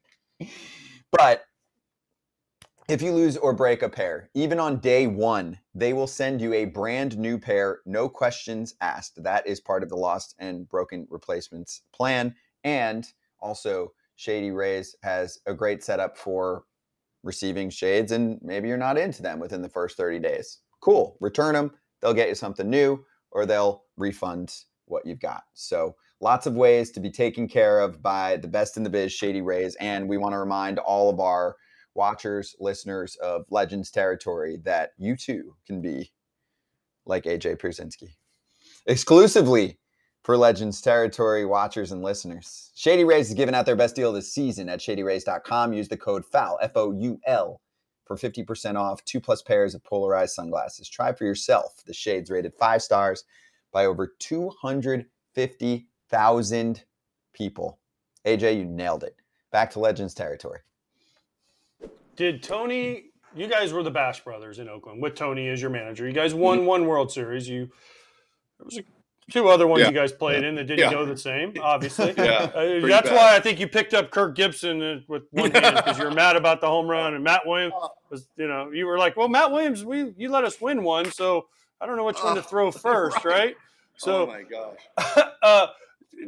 But if you lose or break a pair, even on day one, they will send you a brand new pair, no questions asked. That is part of the lost and broken replacements plan. And also, Shady Rays has a great setup for receiving shades, and maybe you're not into them within the first thirty days. Cool. Return them. They'll get you something new, or they'll refund what you've got. So lots of ways to be taken care of by the best in the biz, Shady Rays. And we want to remind all of our watchers, listeners of Legends Territory that you too can be like A J Pierzynski. Exclusively for Legends Territory watchers and listeners, Shady Rays is giving out their best deal this season at shady rays dot com. Use the code FOUL, F O U L, for fifty percent off two plus pairs of polarized sunglasses. Try for yourself the shades rated five stars by over two hundred fifty thousand people. A J, you nailed it. Back to Legends Territory. Did Tony, you guys were the Bash Brothers in Oakland with Tony as your manager. You guys won one World Series. You, there was a Two other ones yeah. you guys played yeah. in that didn't yeah. go the same, obviously. yeah, uh, that's bad. Why I think you picked up Kirk Gibson with one hand because you were mad about the home run, and Matt Williams was, you know, you were like, well, Matt Williams, we you let us win one, so I don't know which oh, one to throw first, right? right? So, oh my gosh! uh,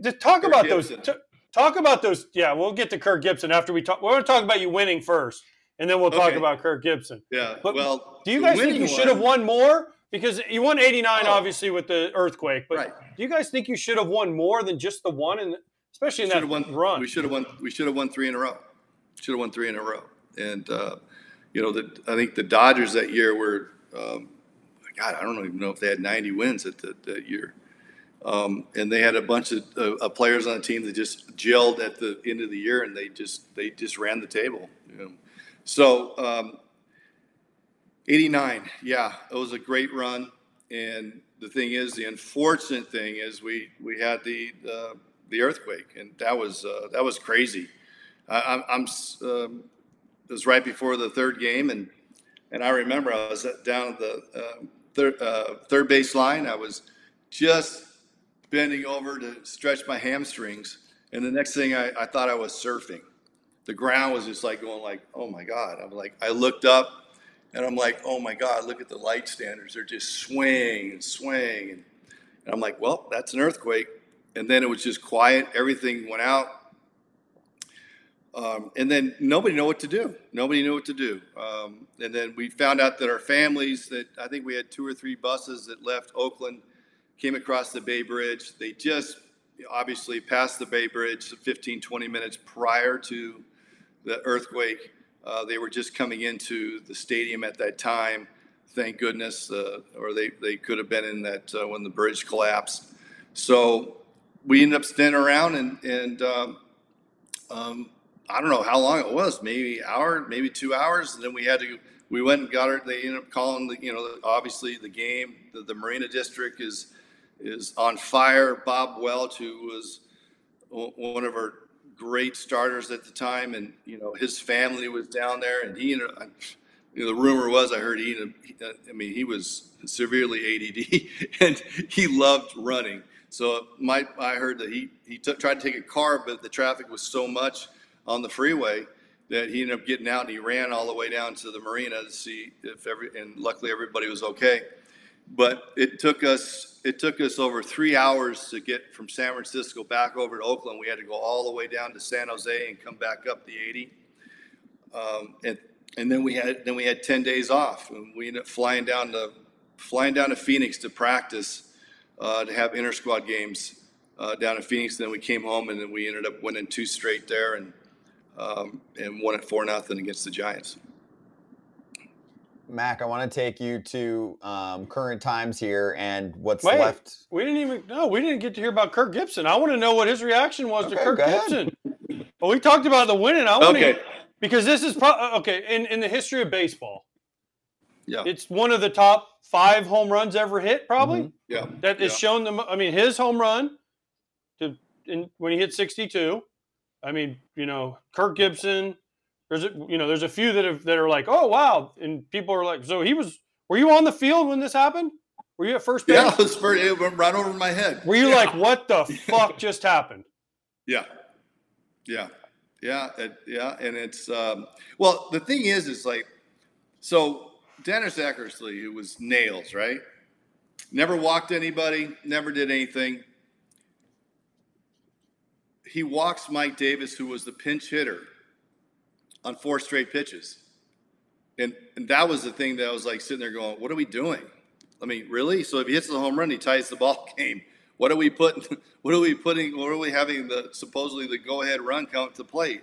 just talk Kirk about Gibson. those. T- talk about those. Yeah, we'll get to Kirk Gibson after we talk. We're going to talk about you winning first, and then we'll talk okay. about Kirk Gibson. Yeah. But well, do you guys think you should have won more? Because you won eighty-nine, oh. obviously, with the earthquake. But right. do you guys think you should have won more than just the one, and especially in that won, run? We should have won. We should have won three in a row. Should have won three in a row. And uh, you know, the, I think the Dodgers that year were, um, God, I don't even know if they had ninety wins at the, that year. Um, and they had a bunch of uh, players on the team that just gelled at the end of the year, and they just they just ran the table. You know? So. Um, eighty-nine, yeah, it was a great run, and the thing is, the unfortunate thing is we, we had the uh, the earthquake, and that was uh, that was crazy. I, I'm, I'm um, it was right before the third game, and and I remember I was down at the uh, third uh, third base line. I was just bending over to stretch my hamstrings, and the next thing I, I thought I was surfing, the ground was just like going like, oh my God. I'm like, I looked up and I'm like, oh my God, look at the light standards. They're just swaying and swaying. And, and I'm like, well, that's an earthquake. And then it was just quiet. Everything went out. Um, and then nobody knew what to do. Nobody knew what to do. Um, and then we found out that our families, that I think we had two or three buses that left Oakland, came across the Bay Bridge. They just obviously passed the Bay Bridge fifteen, twenty minutes prior to the earthquake. Uh, they were just coming into the stadium at that time, thank goodness, uh, or they, they could have been in that uh, when the bridge collapsed. So we ended up standing around and, and um, um, I don't know how long it was, maybe an hour, maybe two hours. And then we had to, we went and got her. They ended up calling, the, you know, obviously the game, the, the Marina District is is on fire. Bob Welch, who was one of our great starters at the time, and, you know, his family was down there. And he, you know, the rumor was, I heard he, I mean, he was severely A D D and he loved running. So my, I heard that he, he t- tried to take a car, but the traffic was so much on the freeway that he ended up getting out and he ran all the way down to the marina to see if every, and luckily everybody was okay. But it took us, it took us over three hours to get from San Francisco back over to Oakland. We had to go all the way down to San Jose and come back up the eighty. Um, and, and then we had, then we had ten days off, and we ended up flying down to, flying down to Phoenix to practice, uh, to have inter-squad games, uh, down in Phoenix. And then we came home and then we ended up winning two straight there, and, Um, and won it four nothing against the Giants. Mac, I want to take you to um, current times here and what's Wait, left. We didn't even no, we didn't get to hear about Kirk Gibson. I want to know what his reaction was okay, to Kirk Gibson. But we talked about the winning. I want okay. to because this is pro- okay in, in the history of baseball. Yeah, it's one of the top five home runs ever hit, probably. Mm-hmm. Yeah, that is yeah. shown them. I mean, his home run to in, when he hit sixty-two. I mean, you know, Kirk Gibson. There's, a, you know, there's a few that have that are like, oh wow, and people are like, so he was. Were you on the field when this happened? Were you at first base? Yeah, it was pretty, it went right over my head. Were you yeah. like, what the fuck just happened? Yeah, yeah, yeah, it, yeah, and it's um, well, the thing is, is like, so Dennis Eckersley, who was nails, right? Never walked anybody, never did anything. He walks Mike Davis, who was the pinch hitter, on four straight pitches. And, and that was the thing that I was like sitting there going, what are we doing? I mean, really? So if he hits the home run, he ties the ball game. What are we putting, what are we putting, what are we having the supposedly the go ahead run count to play?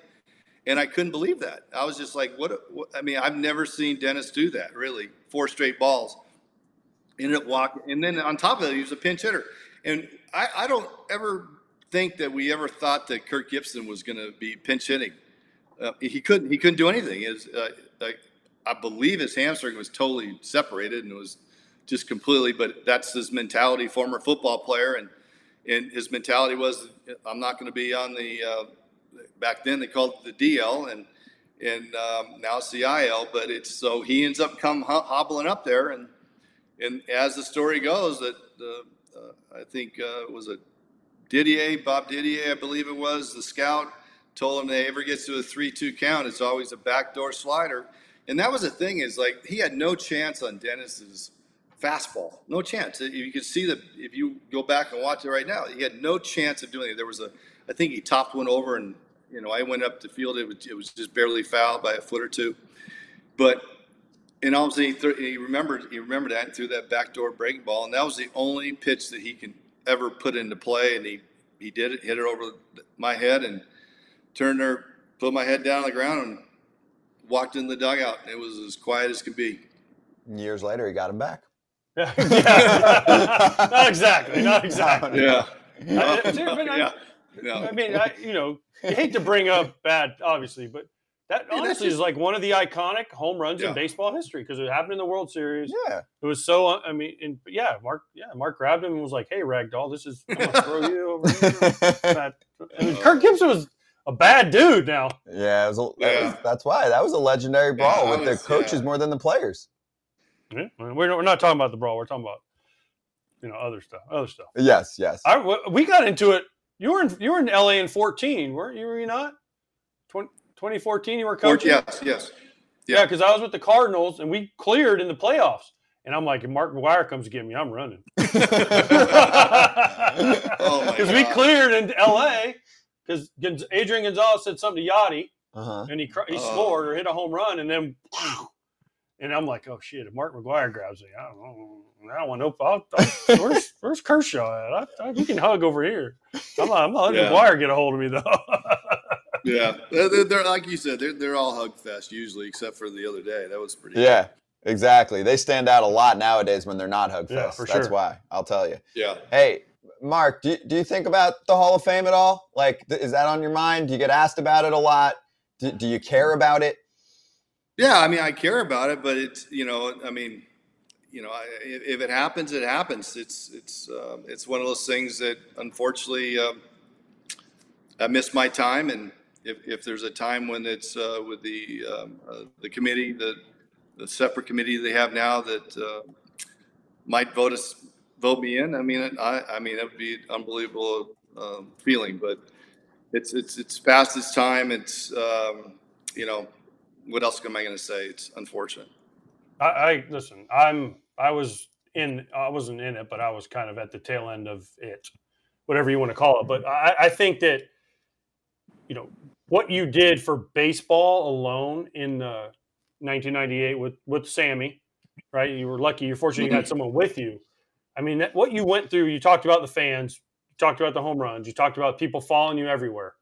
And I couldn't believe that. I was just like, what, what, I mean, I've never seen Dennis do that, really. Four straight balls. Ended up walking. And then on top of it, he was a pinch hitter. And I, I don't ever think that we ever thought that Kirk Gibson was going to be pinch hitting. Uh, he couldn't. He couldn't do anything. His, uh, like, I believe his hamstring was totally separated and it was just completely. But that's his mentality. Former football player, and and his mentality was, I'm not going to be on the. Uh, back then they called it the D L, and and um, now it's the I L. But it's so he ends up come hobbling up there, and and as the story goes, that uh, uh, I think uh, it was a. Didier, Bob Didier, I believe it was, the scout, told him that if he ever gets to a three two count, it's always a backdoor slider. And that was the thing is, like, he had no chance on Dennis's fastball. No chance. You can see that if you go back and watch it right now, he had no chance of doing it. There was a – I think he topped one over and, you know, I went up to field. It was, it was just barely fouled by a foot or two. But – and obviously he, th- he, remembered, he remembered that and threw that backdoor breaking ball, and that was the only pitch that he can – ever put into play, and he he did it, hit it over my head, and turned there, put my head down on the ground, and walked in the dugout. It was as quiet as could be. Years later, he got him back. yeah, yeah. Not exactly, not exactly. Yeah. I, I, I, yeah. No. I mean, I, you know, I hate to bring up bad, obviously, but that yeah, honestly just, is like one of the iconic home runs yeah. in baseball history because it happened in the World Series. Yeah, it was so. I mean, and yeah, Mark. Yeah, Mark grabbed him and was like, "Hey, Ragdoll, this is I'm gonna throw you over here." I, I mean, Kirk Gibson was a bad dude. Now, yeah, it was a, yeah. That was, that's why that was a legendary brawl yeah, with was, the coaches yeah. more than the players. Yeah, I mean, we're, we're not talking about the brawl. We're talking about you know other stuff. Other stuff. Yes, yes. I, we got into it. You were in, you were in L A in fourteen, weren't you? Were you not? twenty twenty fourteen, you were coaching? Yes, yes. Yeah, because yeah, I was with the Cardinals, and we cleared in the playoffs. And I'm like, if Mark McGwire comes to get me, I'm running. Because oh we cleared in L A because Adrian Gonzalez said something to Yachty, uh-huh. and he he uh-huh. scored or hit a home run, and then, and I'm like, oh, shit, if Mark McGwire grabs me, I don't know. I don't want no I'll, I'll, where's, where's Kershaw at? I, I, you can hug over here. I'm not, I'm not letting yeah. McGwire get a hold of me, though. Yeah, they're, they're like you said, they're they're all hug fest usually, except for the other day. That was pretty. Yeah, cool. Exactly. They stand out a lot nowadays when they're not hug yeah, fest. For sure. That's why I'll tell you. Yeah. Hey, Mark, do you, do you think about the Hall of Fame at all? Like, th- is that on your mind? Do you get asked about it a lot? Do, do you care about it? Yeah, I mean, I care about it, but it's you know, I mean, you know, I, if, if it happens, it happens. It's it's um, it's one of those things that unfortunately um, I missed my time and. If, if there's a time when it's uh, with the um, uh, the committee, the the separate committee they have now that uh, might vote us vote me in, I mean, I I mean that would be an unbelievable uh, feeling. But it's it's it's past its time. It's um, you know, what else am I going to say? It's unfortunate. I, I listen. I'm I was in. I wasn't in it, but I was kind of at the tail end of it, whatever you want to call it. But I, I think that you know. What you did for baseball alone in the nineteen ninety-eight with, with Sammy, right? You were lucky. You're fortunate you had someone with you. I mean, that, what you went through, you talked about the fans, you talked about the home runs, you talked about people following you everywhere.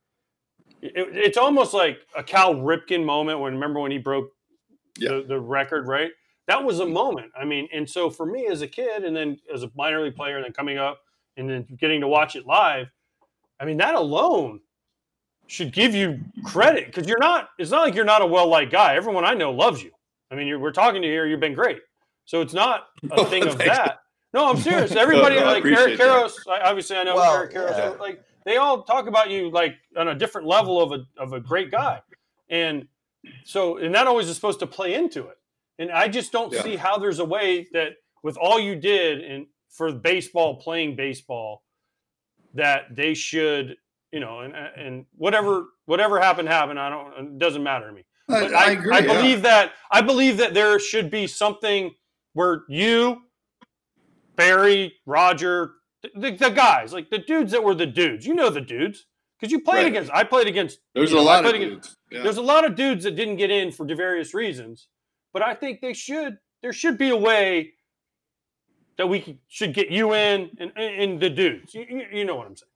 It, it's almost like a Cal Ripken moment when, remember when he broke yeah. the, the record, right? That was a moment. I mean, and so for me as a kid and then as a minor league player and then coming up and then getting to watch it live, I mean, that alone – should give you credit because you're not, it's not like you're not a well-liked guy. Everyone I know loves you. I mean, you're, we're talking to you here. You've been great. So it's not a thing oh, of that. You. No, I'm serious. Everybody no, no, like Eric Karros, I, obviously I know well, Eric Karros, yeah. like they all talk about you like on a different level of a, of a great guy. And so, and that always is supposed to play into it. And I just don't yeah. see how there's a way that with all you did and for baseball, playing baseball, that they should, you know, and and whatever whatever happened happened. I don't. It doesn't matter to me. But I I, agree, I believe yeah. that I believe that there should be something where you, Barry, Roger, the, the guys like the dudes that were the dudes. You know the dudes because you played right. against. I played against. There's you know, a lot of dudes. Against, yeah. There's a lot of dudes that didn't get in for various reasons. But I think they should. There should be a way that we should get you in and and the dudes. You, you know what I'm saying.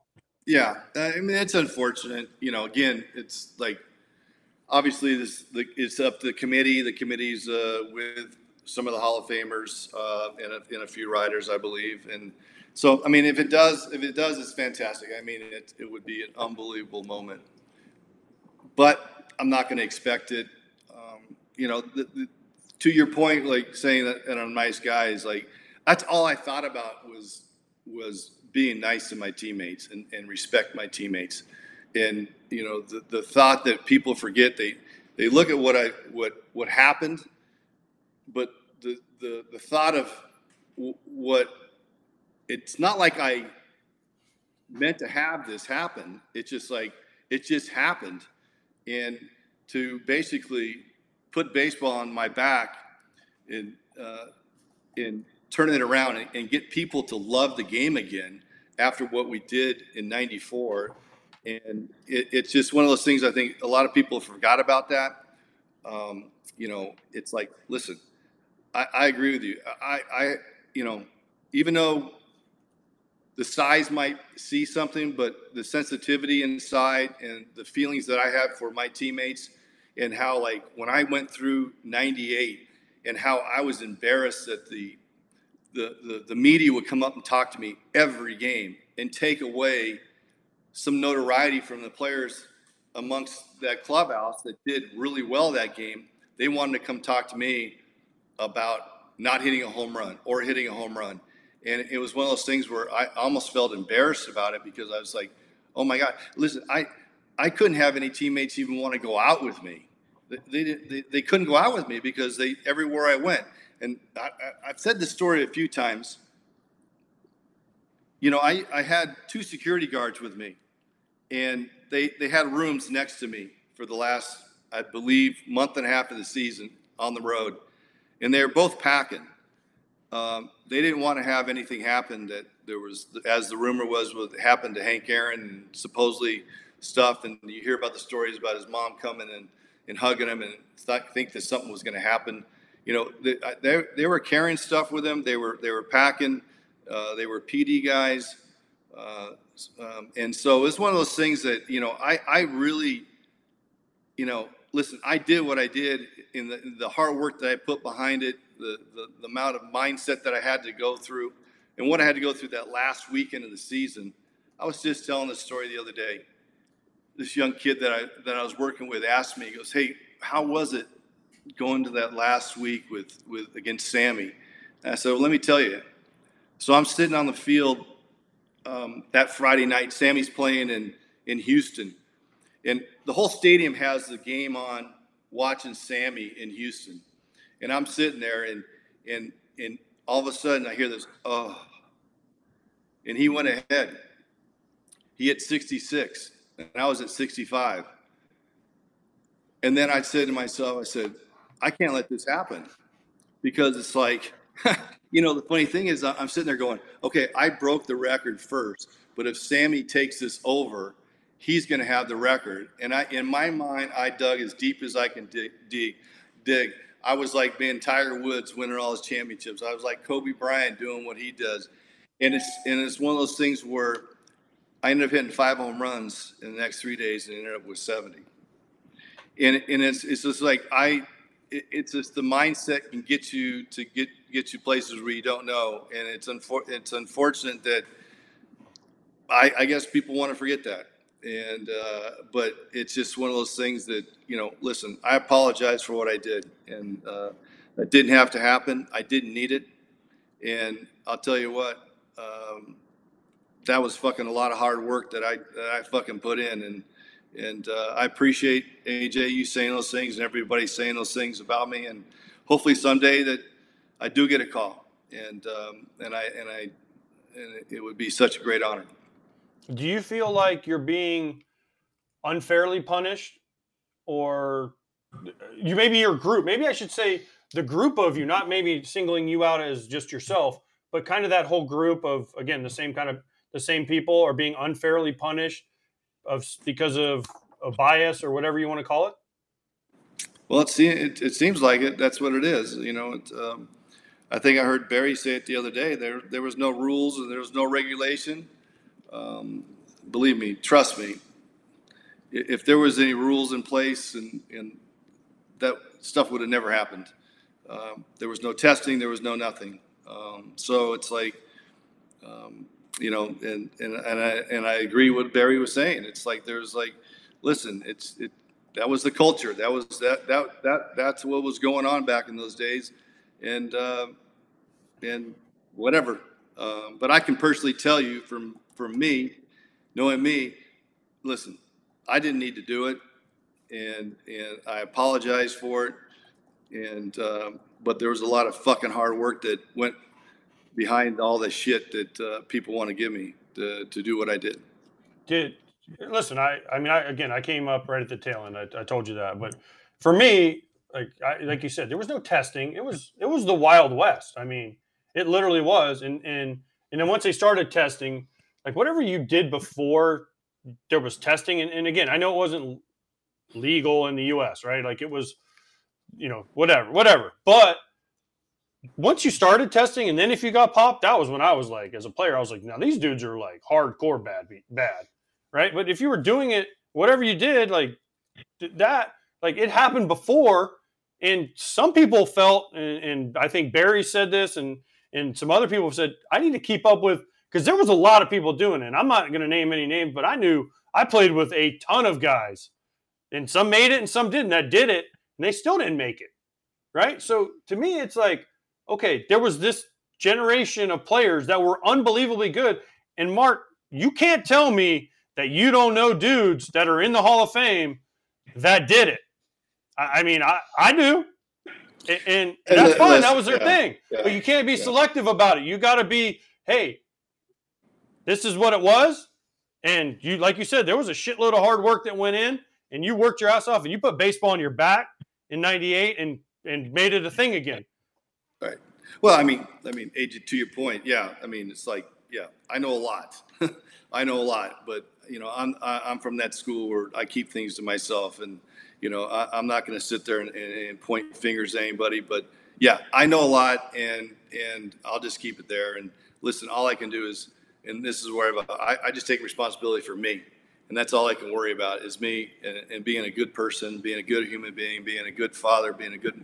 Yeah, I mean it's unfortunate. You know, again, it's like obviously this the, it's up to the committee. The committee's uh, with some of the Hall of Famers uh, and, a, and a few writers, I believe. And so, I mean, if it does, if it does, it's fantastic. I mean, it it would be an unbelievable moment. But I'm not going to expect it. Um, you know, the, the, to your point, like saying that, and I'm a nice guy is like that's all I thought about was was. being nice to my teammates and, and respect my teammates. And, you know, the, the thought that people forget, they, they look at what I, what, what happened, but the, the, the thought of w- what it's not like I meant to have this happen. It's just like, it just happened. And to basically put baseball on my back and, uh, and turning it around and, and get people to love the game again, after what we did in ninety-four. And it, it's just one of those things I think a lot of people forgot about that. Um, you know, it's like, listen, I, I agree with you. I, I, you know, even though the size might see something, but the sensitivity inside and the feelings that I have for my teammates and how, like, when I went through ninety-eight and how I was embarrassed that the The, the, the media would come up and talk to me every game and take away some notoriety from the players amongst that clubhouse that did really well that game. They wanted to come talk to me about not hitting a home run or hitting a home run. And it was one of those things where I almost felt embarrassed about it because I was like, oh my God, listen, I, I couldn't have any teammates even want to go out with me. They, they, didn't, they, they couldn't go out with me because they everywhere I went. And I, I, I've said this story a few times. You know, I, I had two security guards with me, and they, they had rooms next to me for the last I believe, month and a half of the season on the road, and they're both packing. Um, they didn't want to have anything happen that there was, as the rumor was, what happened to Hank Aaron and supposedly stuff. And you hear about the stories about his mom coming and, and hugging him and th- think that something was going to happen. You know, they, they they were carrying stuff with them. They were they were packing. Uh, they were P D guys, uh, um, and so it's one of those things that you know I I really, you know, listen. I did what I did in the in the hard work that I put behind it, the, the the amount of mindset that I had to go through, and what I had to go through that last weekend of the season. I was just telling this story the other day. This young kid that I that I was working with asked me, he goes, "Hey, how was it going to that last week with, with against Sammy?" And I said, "Well, let me tell you." So I'm sitting on the field um, that Friday night. Sammy's playing in, in Houston. And the whole stadium has the game on watching Sammy in Houston. And I'm sitting there, and and and all of a sudden I hear this, "Oh." And he went ahead. He hit sixty-six, and I was at sixty-five. And then I said to myself, I said, I can't let this happen, because it's like, you know, the funny thing is I'm sitting there going, okay, I broke the record first, but if Sammy takes this over, he's going to have the record. And I, in my mind, I dug as deep as I can dig, dig, dig. I was like being Tiger Woods winning all his championships. I was like Kobe Bryant doing what he does. And it's, and it's one of those things where I ended up hitting five home runs in the next three days and ended up with seventy. And and it's it's just like I, it, it's just the mindset can get you to get get you places where you don't know, and it's unfor- it's unfortunate that I I guess people want to forget that, and uh, but it's just one of those things that you know. Listen, I apologize for what I did, and uh, it didn't have to happen. I didn't need it, and I'll tell you what, um, that was fucking a lot of hard work that I that I fucking put in, and. And uh, I appreciate, A J, you saying those things and everybody saying those things about me. And hopefully someday that I do get a call. And um, and I and I and it would be such a great honor. Do you feel like you're being unfairly punished, or you maybe your group? Maybe I should say the group of you, not maybe singling you out as just yourself, but kind of that whole group of, again, the same kind of the same people are being unfairly punished. Of because of a bias or whatever you want to call it? Well, it, it, it seems like it. That's what it is. You know, it, um, I think I heard Barry say it the other day. There there was no rules and there was no regulation. Um, believe me, trust me. If there was any rules in place, and, and that stuff would have never happened. Um, there was no testing. There was no nothing. Um, so it's like... Um, You know, and, and and I and I agree with what Barry was saying. It's like there's like, listen, it's it. That was the culture. That was that that that that's what was going on back in those days, and uh, and whatever. Um, but I can personally tell you from from me, knowing me, listen, I didn't need to do it, and and I apologize for it, and uh, but there was a lot of fucking hard work that went behind all the shit that uh, people want to give me to, to do what I did. Did listen? I I mean, I, again, I came up right at the tail end. I, I told you that, but for me, like I, like you said, there was no testing. It was it was the Wild West. I mean, it literally was. And and and then once they started testing, like whatever you did before there was testing, and, and again, I know it wasn't legal in the U S, right? Like it was, you know, whatever, whatever, but. Once you started testing, and then if you got popped, that was when I was like, as a player, I was like, now these dudes are like hardcore bad, bad, right? But if you were doing it, whatever you did, like that, like it happened before, and some people felt, and, and I think Barry said this, and and some other people said, I need to keep up with, because there was a lot of people doing it. And I'm not going to name any names, but I knew I played with a ton of guys, and some made it and some didn't. That did it, and they still didn't make it, right? So to me, it's like, okay, there was this generation of players that were unbelievably good. And, Mark, you can't tell me that you don't know dudes that are in the Hall of Fame that did it. I, I mean, I, I do. And, and that's fine. Listen, that was their yeah, thing. Yeah, but you can't be yeah. selective about it. You got to be, hey, this is what it was. And you, like you said, there was a shitload of hard work that went in. and you worked your ass off and you put baseball on your back in ninety-eight and, and made it a thing again. Right. Well, I mean, I mean, A J, to your point, yeah. I mean, it's like, yeah, I know a lot. I know a lot, but you know, I'm I'm from that school where I keep things to myself, and you know, I, I'm not going to sit there and, and point fingers at anybody. But yeah, I know a lot, and and I'll just keep it there. And listen, all I can do is, and this is where I, I just take responsibility for me, and that's all I can worry about is me and, and being a good person, being a good human being, being a good father, being a good,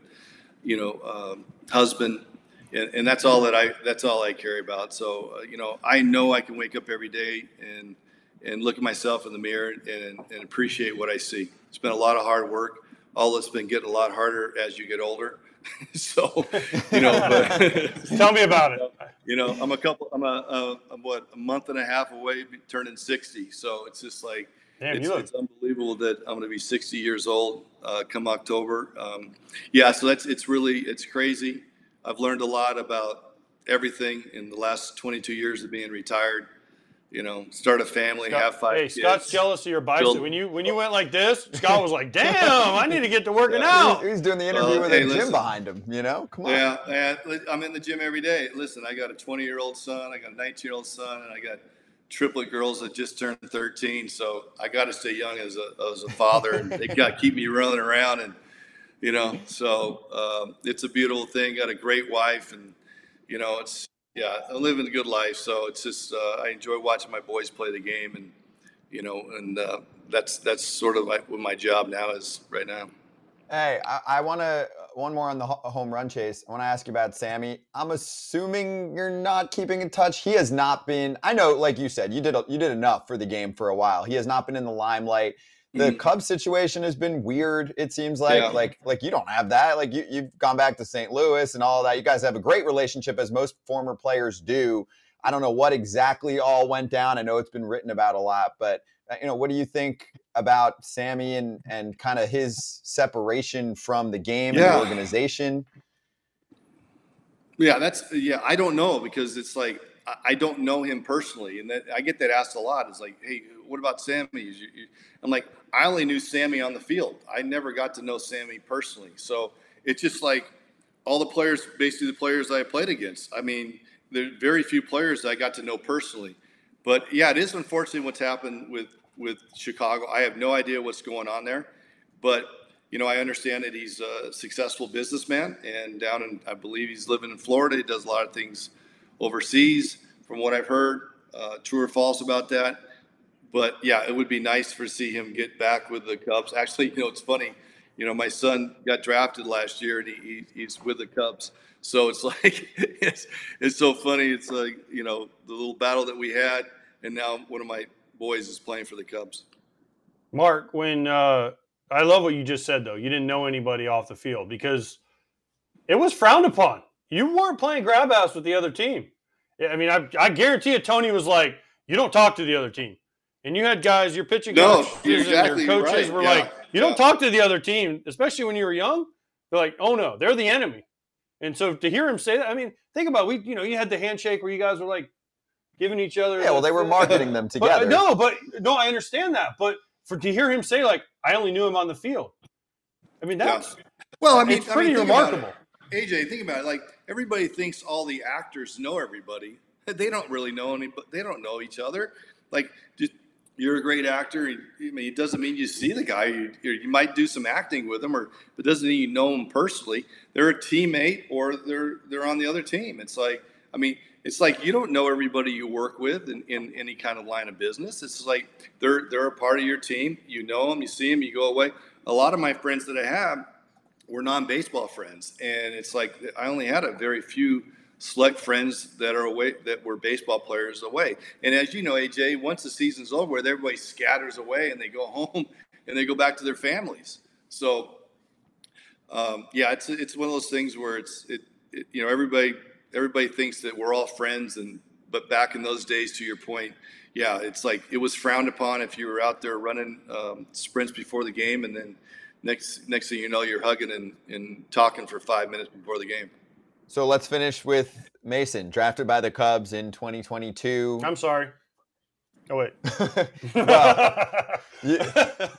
you know, um, husband. And, and that's all that I, that's all I care about. So, uh, you know, I know I can wake up every day and, and look at myself in the mirror and, and appreciate what I see. It's been a lot of hard work. All that's been getting a lot harder as you get older. So, you know, but, tell me about it. You know, I'm a couple, I'm a, a, I'm what, a month and a half away turning sixty. So it's just like, Damn, it's, it's unbelievable that I'm going to be sixty years old, uh, come October. Um, yeah. So that's, it's really, it's crazy. I've learned a lot about everything in the last twenty-two years of being retired. You know, start a family, Scott, have five hey, kids. Hey, Scott's jealous of your bicep. When you when you went like this, Scott was like, damn, I need to get to working yeah, out. He's, he's doing the interview uh, with hey, a listen, gym behind him, you know? Come on. Yeah, yeah, I'm in the gym every day. Listen, I got a twenty-year-old son, I got a nineteen-year-old son, and I got triplet girls that just turned thirteen. So I got to stay young as a, as a father. And they got to keep me running around and, you know, so um, it's a beautiful thing. Got a great wife, and you know, it's yeah, I'm living a good life. So it's just uh, I enjoy watching my boys play the game, and you know, and uh, that's that's sort of like what my job now is right now. Hey, I, I want to one more on the ho- home run chase. I want to ask you about Sammy. I'm assuming you're not keeping in touch. He has not been. I know, like you said, you did you did enough for the game for a while. He has not been in the limelight. The mm-hmm. Cubs situation has been weird, it seems like. Yeah. Like, like you don't have that. Like, you, you've gone back to Saint Louis and all that. You guys have a great relationship, as most former players do. I don't know what exactly all went down. I know it's been written about a lot. But, you know, what do you think about Sammy and, and kind of his separation from the game yeah. and the organization? Yeah, that's – yeah, I don't know because it's like – I don't know him personally, and that I get that asked a lot. It's like, hey, what about Sammy? You, you, I'm like, I only knew Sammy on the field. I never got to know Sammy personally. So it's just like all the players, basically the players I played against. I mean, there are very few players that I got to know personally. But, yeah, it is unfortunately what's happened with, with Chicago. I have no idea what's going on there. But, you know, I understand that he's a successful businessman, and down in, I believe he's living in Florida. He does a lot of things overseas, from what I've heard, uh, true or false about that. But yeah, it would be nice for see him get back with the Cubs. Actually, you know, it's funny, you know, my son got drafted last year and he, he he's with the Cubs. So it's like, it's, it's so funny. It's like, you know, the little battle that we had, and now one of my boys is playing for the Cubs. Mark, when, uh, I love what you just said though. You didn't know anybody off the field because it was frowned upon. You weren't playing grab house with the other team. I mean, I, I guarantee you Tony was like, you don't talk to the other team. And you had guys, your pitching no, coaches exactly and your coaches right. were yeah. like, you don't yeah. talk to the other team, especially when you were young. They're like, oh, no, they're the enemy. And so to hear him say that, I mean, think about it. We, you know, you had the handshake where you guys were like giving each other. Yeah, well, they were marketing them together. But, no, but no, I understand that. But for to hear him say like, I only knew him on the field. I mean, that's yeah. well, I mean, it's pretty I mean, remarkable. A J, think about it. Like everybody thinks all the actors know everybody. They don't really know any, but they don't know each other. Like just, you're a great actor. And, I mean, it doesn't mean you see the guy. You, you might do some acting with him, or but it doesn't mean you know him personally. They're a teammate, or they're they're on the other team. It's like I mean, it's like you don't know everybody you work with in, in any kind of line of business. It's like they're they're a part of your team. You know them, you see them, you go away. A lot of my friends that I have. We're non-baseball friends, and it's like I only had a very few select friends that are away that were baseball players away. And as you know, A J, once the season's over, everybody scatters away and they go home and they go back to their families. So, um, yeah, it's it's one of those things where it's it, it you know everybody everybody thinks that we're all friends, and but back in those days, to your point, yeah, it's like it was frowned upon if you were out there running um, sprints before the game, and then. Next next thing you know, you're hugging and, and talking for five minutes before the game. So let's finish with Mason, drafted by the Cubs in twenty twenty-two. I'm sorry. Oh, wait. Well, you,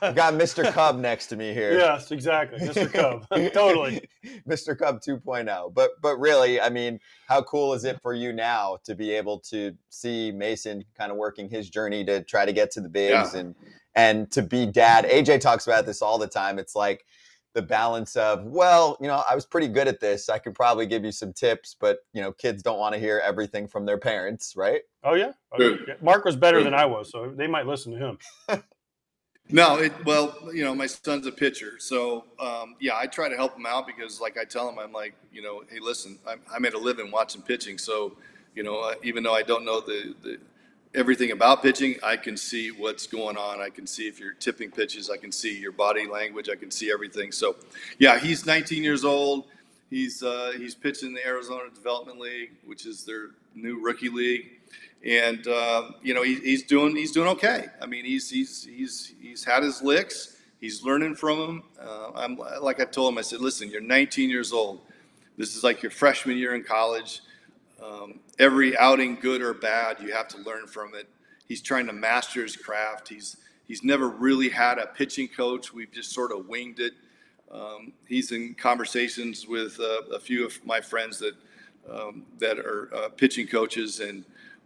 I've got Mister Cub next to me here. Yes, exactly. Mister Cub. Totally. Mister Cub two point oh. But but really, I mean, how cool is it for you now to be able to see Mason kind of working his journey to try to get to the bigs yeah. and and to be dad? A J talks about this all the time. It's like the balance of, well, you know, I was pretty good at this. I could probably give you some tips, but, you know, kids don't want to hear everything from their parents, right? Oh, yeah. Okay. Mark was better than I was, so they might listen to him. No, it, well, you know, my son's a pitcher. So, um, yeah, I try to help him out because, like, I tell him, I'm like, you know, hey, listen, I'm, I made a living watching pitching. So, you know, uh, even though I don't know the, the everything about pitching, I can see what's going on. I can see if you're tipping pitches. I can see your body language. I can see everything. So, yeah, he's nineteen years old. He's uh, he's pitching in the Arizona Development League, which is their new rookie league. And uh, you know, he, he's doing he's doing okay. I mean, he's he's he's he's had his licks. He's learning from them. Uh, I'm like I told him. I said, listen, you're nineteen years old. This is like your freshman year in college. Um, every outing, good or bad, you have to learn from it. He's trying to master his craft. He's he's never really had a pitching coach. We've just sort of winged it. Um, he's in conversations with uh, a few of my friends that um, that are uh, pitching coaches and.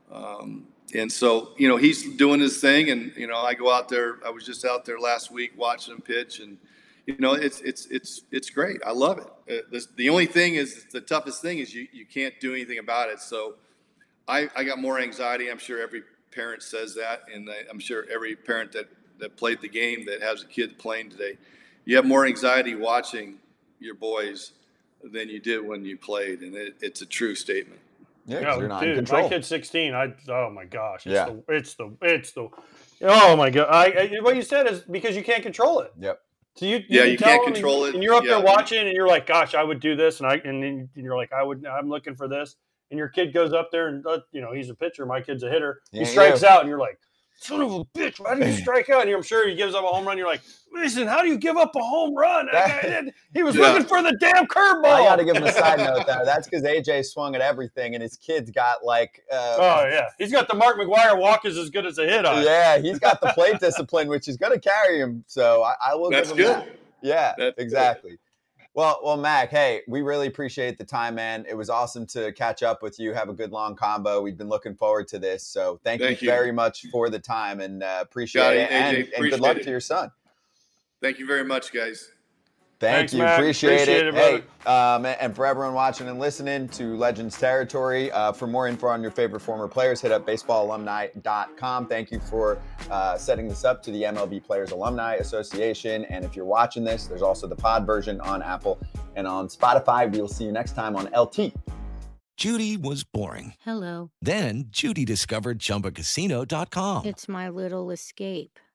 Um, and so, you know, he's doing his thing and, you know, I go out there, I was just out there last week watching him pitch and, you know, it's, it's, it's, it's great. I love it. Uh, this, the only thing is the toughest thing is you, you can't do anything about it. So I, I got more anxiety. I'm sure every parent says that. And I, I'm sure every parent that, that played the game that has a kid playing today, you have more anxiety watching your boys than you did when you played. And it, it's a true statement. Yeah, yeah dude, control. My kid's sixteen. I oh my gosh, it's yeah. the it's the it's the oh my god. I, I what you said is because you can't control it. Yep. So you, you yeah can you can't control and, it, and you're up yeah. there watching, and you're like, gosh, I would do this, and I and then you're like, I would, I'm looking for this, and your kid goes up there, and uh, you know he's a pitcher, my kid's a hitter, yeah, he strikes yeah. out, and you're like, son of a bitch, why did you strike out? And I'm sure he gives up a home run. You're like, listen, how do you give up a home run? That, he was yeah. looking for the damn curveball. I got to give him a side note there. That's because A J swung at everything, and his kid's got like uh, – oh, yeah. He's got the Mark McGwire walk is as good as a hit on. Yeah, he's got the plate discipline, which is going to carry him. So I, I will That's give him good. that. Yeah, That's exactly. Good. Well, well, Mac, hey, we really appreciate the time, man. It was awesome to catch up with you. Have a good long combo. We've been looking forward to this. So thank, thank you, you very much for the time and uh, appreciate Got it. it. And, appreciate and good luck it. to your son. Thank you very much, guys. Thank Thanks, you. Mac. Appreciate, appreciate it. it hey, um, and for everyone watching and listening to Legends Territory, uh, for more info on your favorite former players, hit up baseball alumni dot com. Thank you for uh, setting this up to the M L B Players Alumni Association. And if you're watching this, there's also the pod version on Apple and on Spotify. We'll see you next time on L T. Judy was boring. Hello. Then Judy discovered Chumba Casino dot com. It's my little escape.